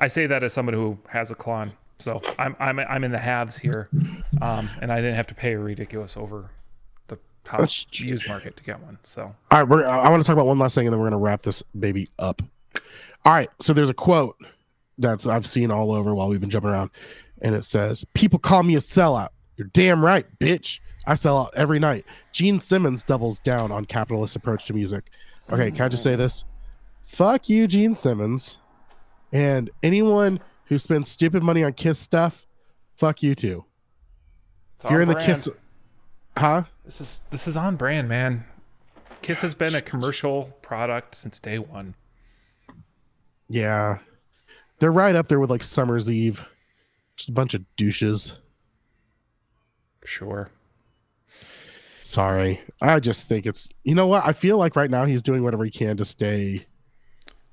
I say that as somebody who has a Klon, so I'm I'm I'm in the halves here, um, and I didn't have to pay a ridiculous over the top That's, used market to get one. So all right, we're, I want to talk about one last thing, and then we're gonna wrap this baby up. All right, so there's a quote that's I've seen all over while we've been jumping around, and it says, "People call me a sellout. You're damn right, bitch. I sell out every night." Gene Simmons doubles down on capitalist approach to music. Okay, can I just say this? Fuck you, Gene Simmons. And anyone who spends stupid money on KISS stuff, fuck you too. It's if you're in brand. the KISS... Huh? This is this is on brand, man. KISS has been a commercial product since day one. Yeah. They're right up there with like Summer's Eve. Just a bunch of douches. Sure. Sorry, I just think it's, you know what, I feel like right now he's doing whatever he can to stay.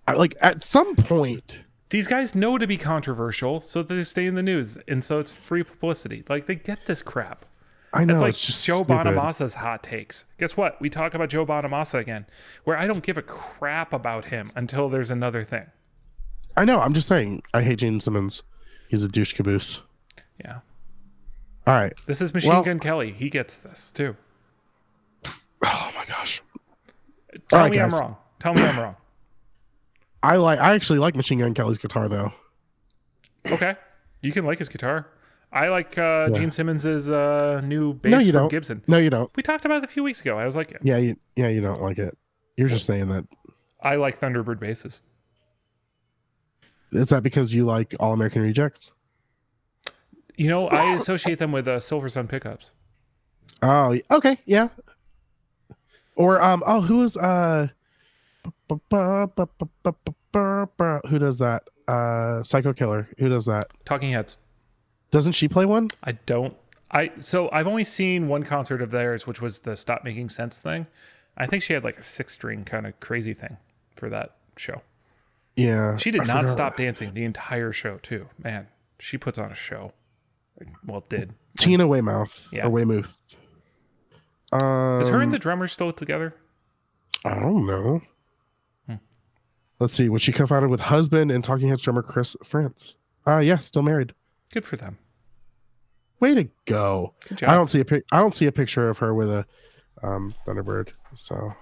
I, like at some point these guys know to be controversial so that they stay in the news, and so it's free publicity. Like they get this crap. I know it's like it's just Joe stupid. Bonamassa's hot takes. Guess what, we talk about Joe Bonamassa again, where I don't give a crap about him until there's another thing. I know, I'm just saying I hate Gene Simmons. He's a douche caboose. Yeah. All right, this is Machine well, Gun Kelly. He gets this too. Oh my gosh! Tell All me right, I'm wrong. Tell me I'm wrong. I like. I actually like Machine Gun Kelly's guitar, though. Okay, you can like his guitar. I like uh, yeah. Gene Simmons's uh, new bass no, you from don't. Gibson. No, you don't. We talked about it a few weeks ago. I was like, yeah, you, yeah, you don't like it. You're just saying that. I like Thunderbird basses. Is that because you like All American Rejects? You know, I associate them with uh, Silver Sun pickups. Oh, okay, yeah. Or um, oh, who is uh, who does that? Uh, Psycho Killer. Who does that? Talking Heads. Doesn't she play one? I don't. I so I've only seen one concert of theirs, which was the Stop Making Sense thing. I think she had like a six string kind of crazy thing for that show. Yeah. She did I not stop dancing the entire show too. Man, she puts on a show. Well, did Tina Weymouth yeah. or Weymouth? Um, Is her and the drummer still together? I don't know. Hmm. Let's see. Was she co-founded with husband and Talking Heads drummer Chris France? Uh yeah, still married. Good for them. Way to go! Good job. I don't see a pic. I don't see a picture of her with a um, Thunderbird. So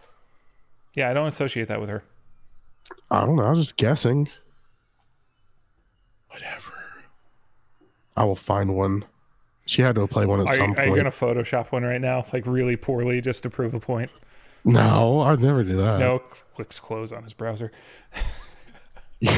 yeah, I don't associate that with her. I don't know. I was just guessing. Whatever. I will find one. She had to play one at are, some point. Are you going to Photoshop one right now? Like really poorly just to prove a point? No, I'd never do that. No, clicks close on his browser. All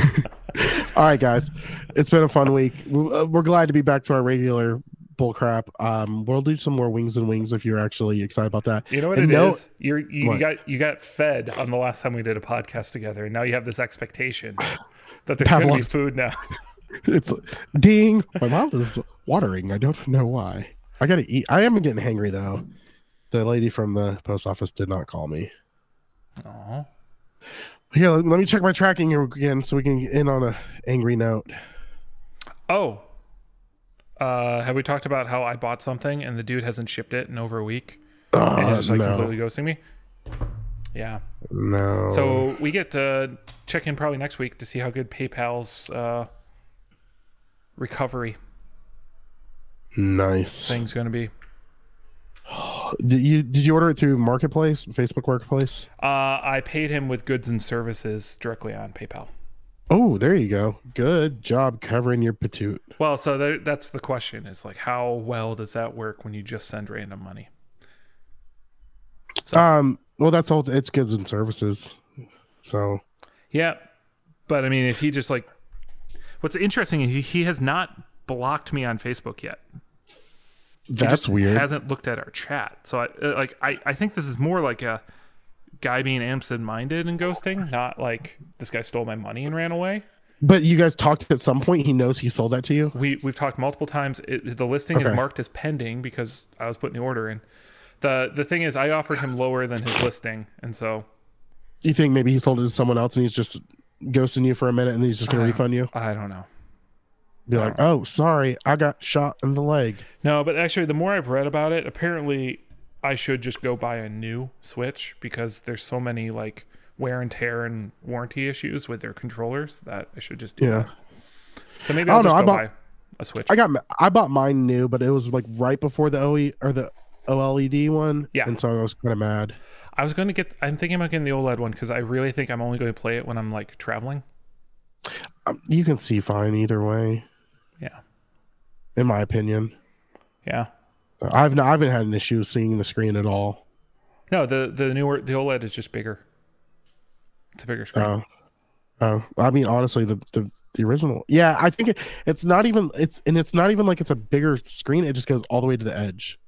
right, guys. It's been a fun week. We're glad to be back to our regular bullcrap. Um, we'll do some more Wings and Wings if you're actually excited about that. You know what and it no, is? You're, you what? got you got fed on the last time we did a podcast together, and now you have this expectation that there's going to be food now. It's ding. My mouth is watering. I don't know why. I gotta eat. I am getting hangry though. The lady from the post office did not call me. Aww. Here, let me check my tracking here again so we can get in on an angry note. Oh. Uh, have we talked about how I bought something and the dude hasn't shipped it in over a week? Uh, and he's just like no. completely ghosting me? Yeah. No. So we get to check in probably next week to see how good PayPal's uh, recovery nice thing's going to be. Did you did you order it through Marketplace, Facebook Marketplace? Uh, I paid him with goods and services directly on PayPal. Oh, there you go. Good job covering your patoot. Well, so th- that's the question is like, how well does that work when you just send random money? So, um. Well, that's all. It's goods and services. So. Yeah, but I mean, if he just like, what's interesting is he, he has not blocked me on Facebook yet. That's weird. Hasn't looked at our chat, so I like I, I think this is more like a guy being absent-minded and ghosting, not like this guy stole my money and ran away. But you guys talked at some point. He knows he sold that to you. We we've talked multiple times. It, the listing okay. is marked as pending because I was putting the order in. the The thing is, I offered him lower than his listing, and so you think maybe he sold it to someone else and he's just ghosting you for a minute and he's just gonna refund you? I don't know. Be like, oh, sorry, I got shot in the leg. No, but actually, the more I've read about it, apparently I should just go buy a new Switch because there's so many like wear and tear and warranty issues with their controllers that I should just do yeah. that. So maybe I'll oh, just no, go I bought, buy a Switch. I got, I bought mine new, but it was like right before the O E or the OLED one. Yeah. And so I was kind of mad. I was going to get, I'm thinking about getting the OLED one because I really think I'm only going to play it when I'm like traveling. Um, you can see fine either way. Yeah, in my opinion. Yeah, I've not, I haven't had an issue seeing the screen at all. No, the the newer the OLED is just bigger. It's a bigger screen. Oh, uh, uh, I mean, honestly, the, the the original. Yeah, I think it, it's not even it's and it's not even like it's a bigger screen. It just goes all the way to the edge.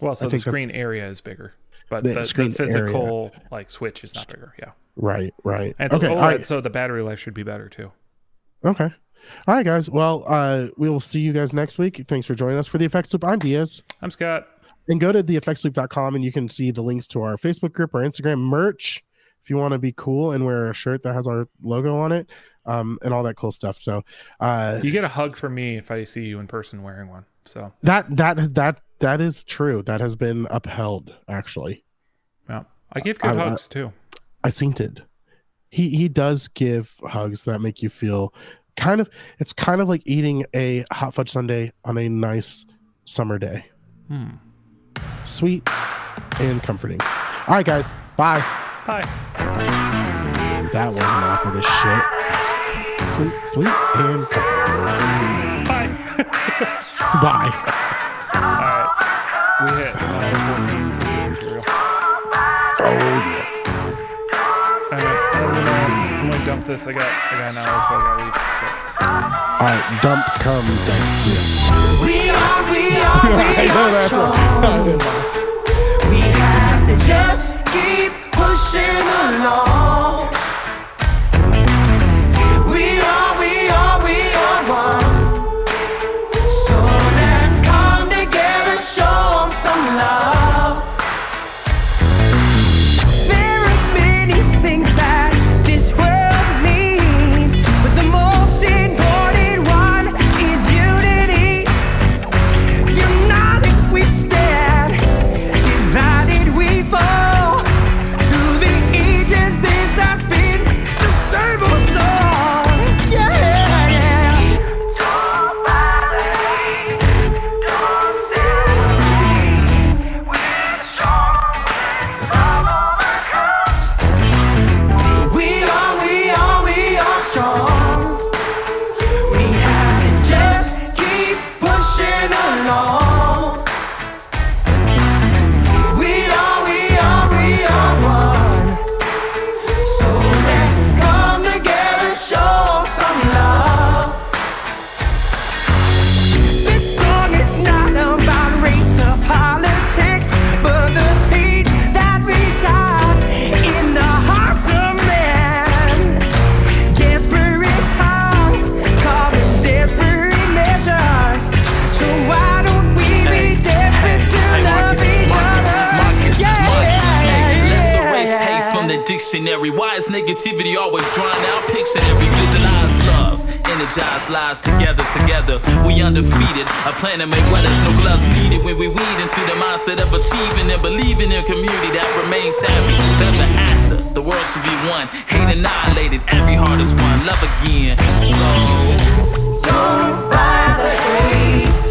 Well, so I the screen the, area is bigger, but the, the, the physical area. Like switch is not bigger. Yeah. Right. Right. And it's okay. OLED, right. So the battery life should be better too. Okay. All right, guys. Well, uh, we will see you guys next week. Thanks for joining us for The Effects Loop. I'm Diaz. I'm Scott. And go to the effects loop dot com and you can see the links to our Facebook group, our Instagram, merch, if you want to be cool and wear a shirt that has our logo on it, um, and all that cool stuff. So uh, you get a hug from me if I see you in person wearing one. So that that that that is true. That has been upheld, actually. Yeah, I give good I, hugs I, too. I sainted. He he does give hugs that make you feel. Kind of, it's kind of like eating a hot fudge sundae on a nice summer day. Hmm. Sweet and comforting. All right, guys. Bye. Bye. That was an awkward as shit. Sweet, sweet and comforting. Bye. Bye. All right. We hit uh, fourteen, so we hit real. Oh, yeah. Dump this. I got. I got an hour until I gotta leave. So. All right, dump, come, dump. Yeah. We are. We are. We I know are that's what. We have to just keep pushing along. We are. We are. We are one. So let's come together, show 'em some love. dictionary. Why is negativity always drawn out? Picture every visualized love. Energized lives together, together. We undefeated. A plan to make why there's no gloves needed. When we weed into the mindset of achieving and believing in community that remains happy. Fellow actor, the world should be one. Hate annihilated, every heart is one. Love again. So don't buy the hate.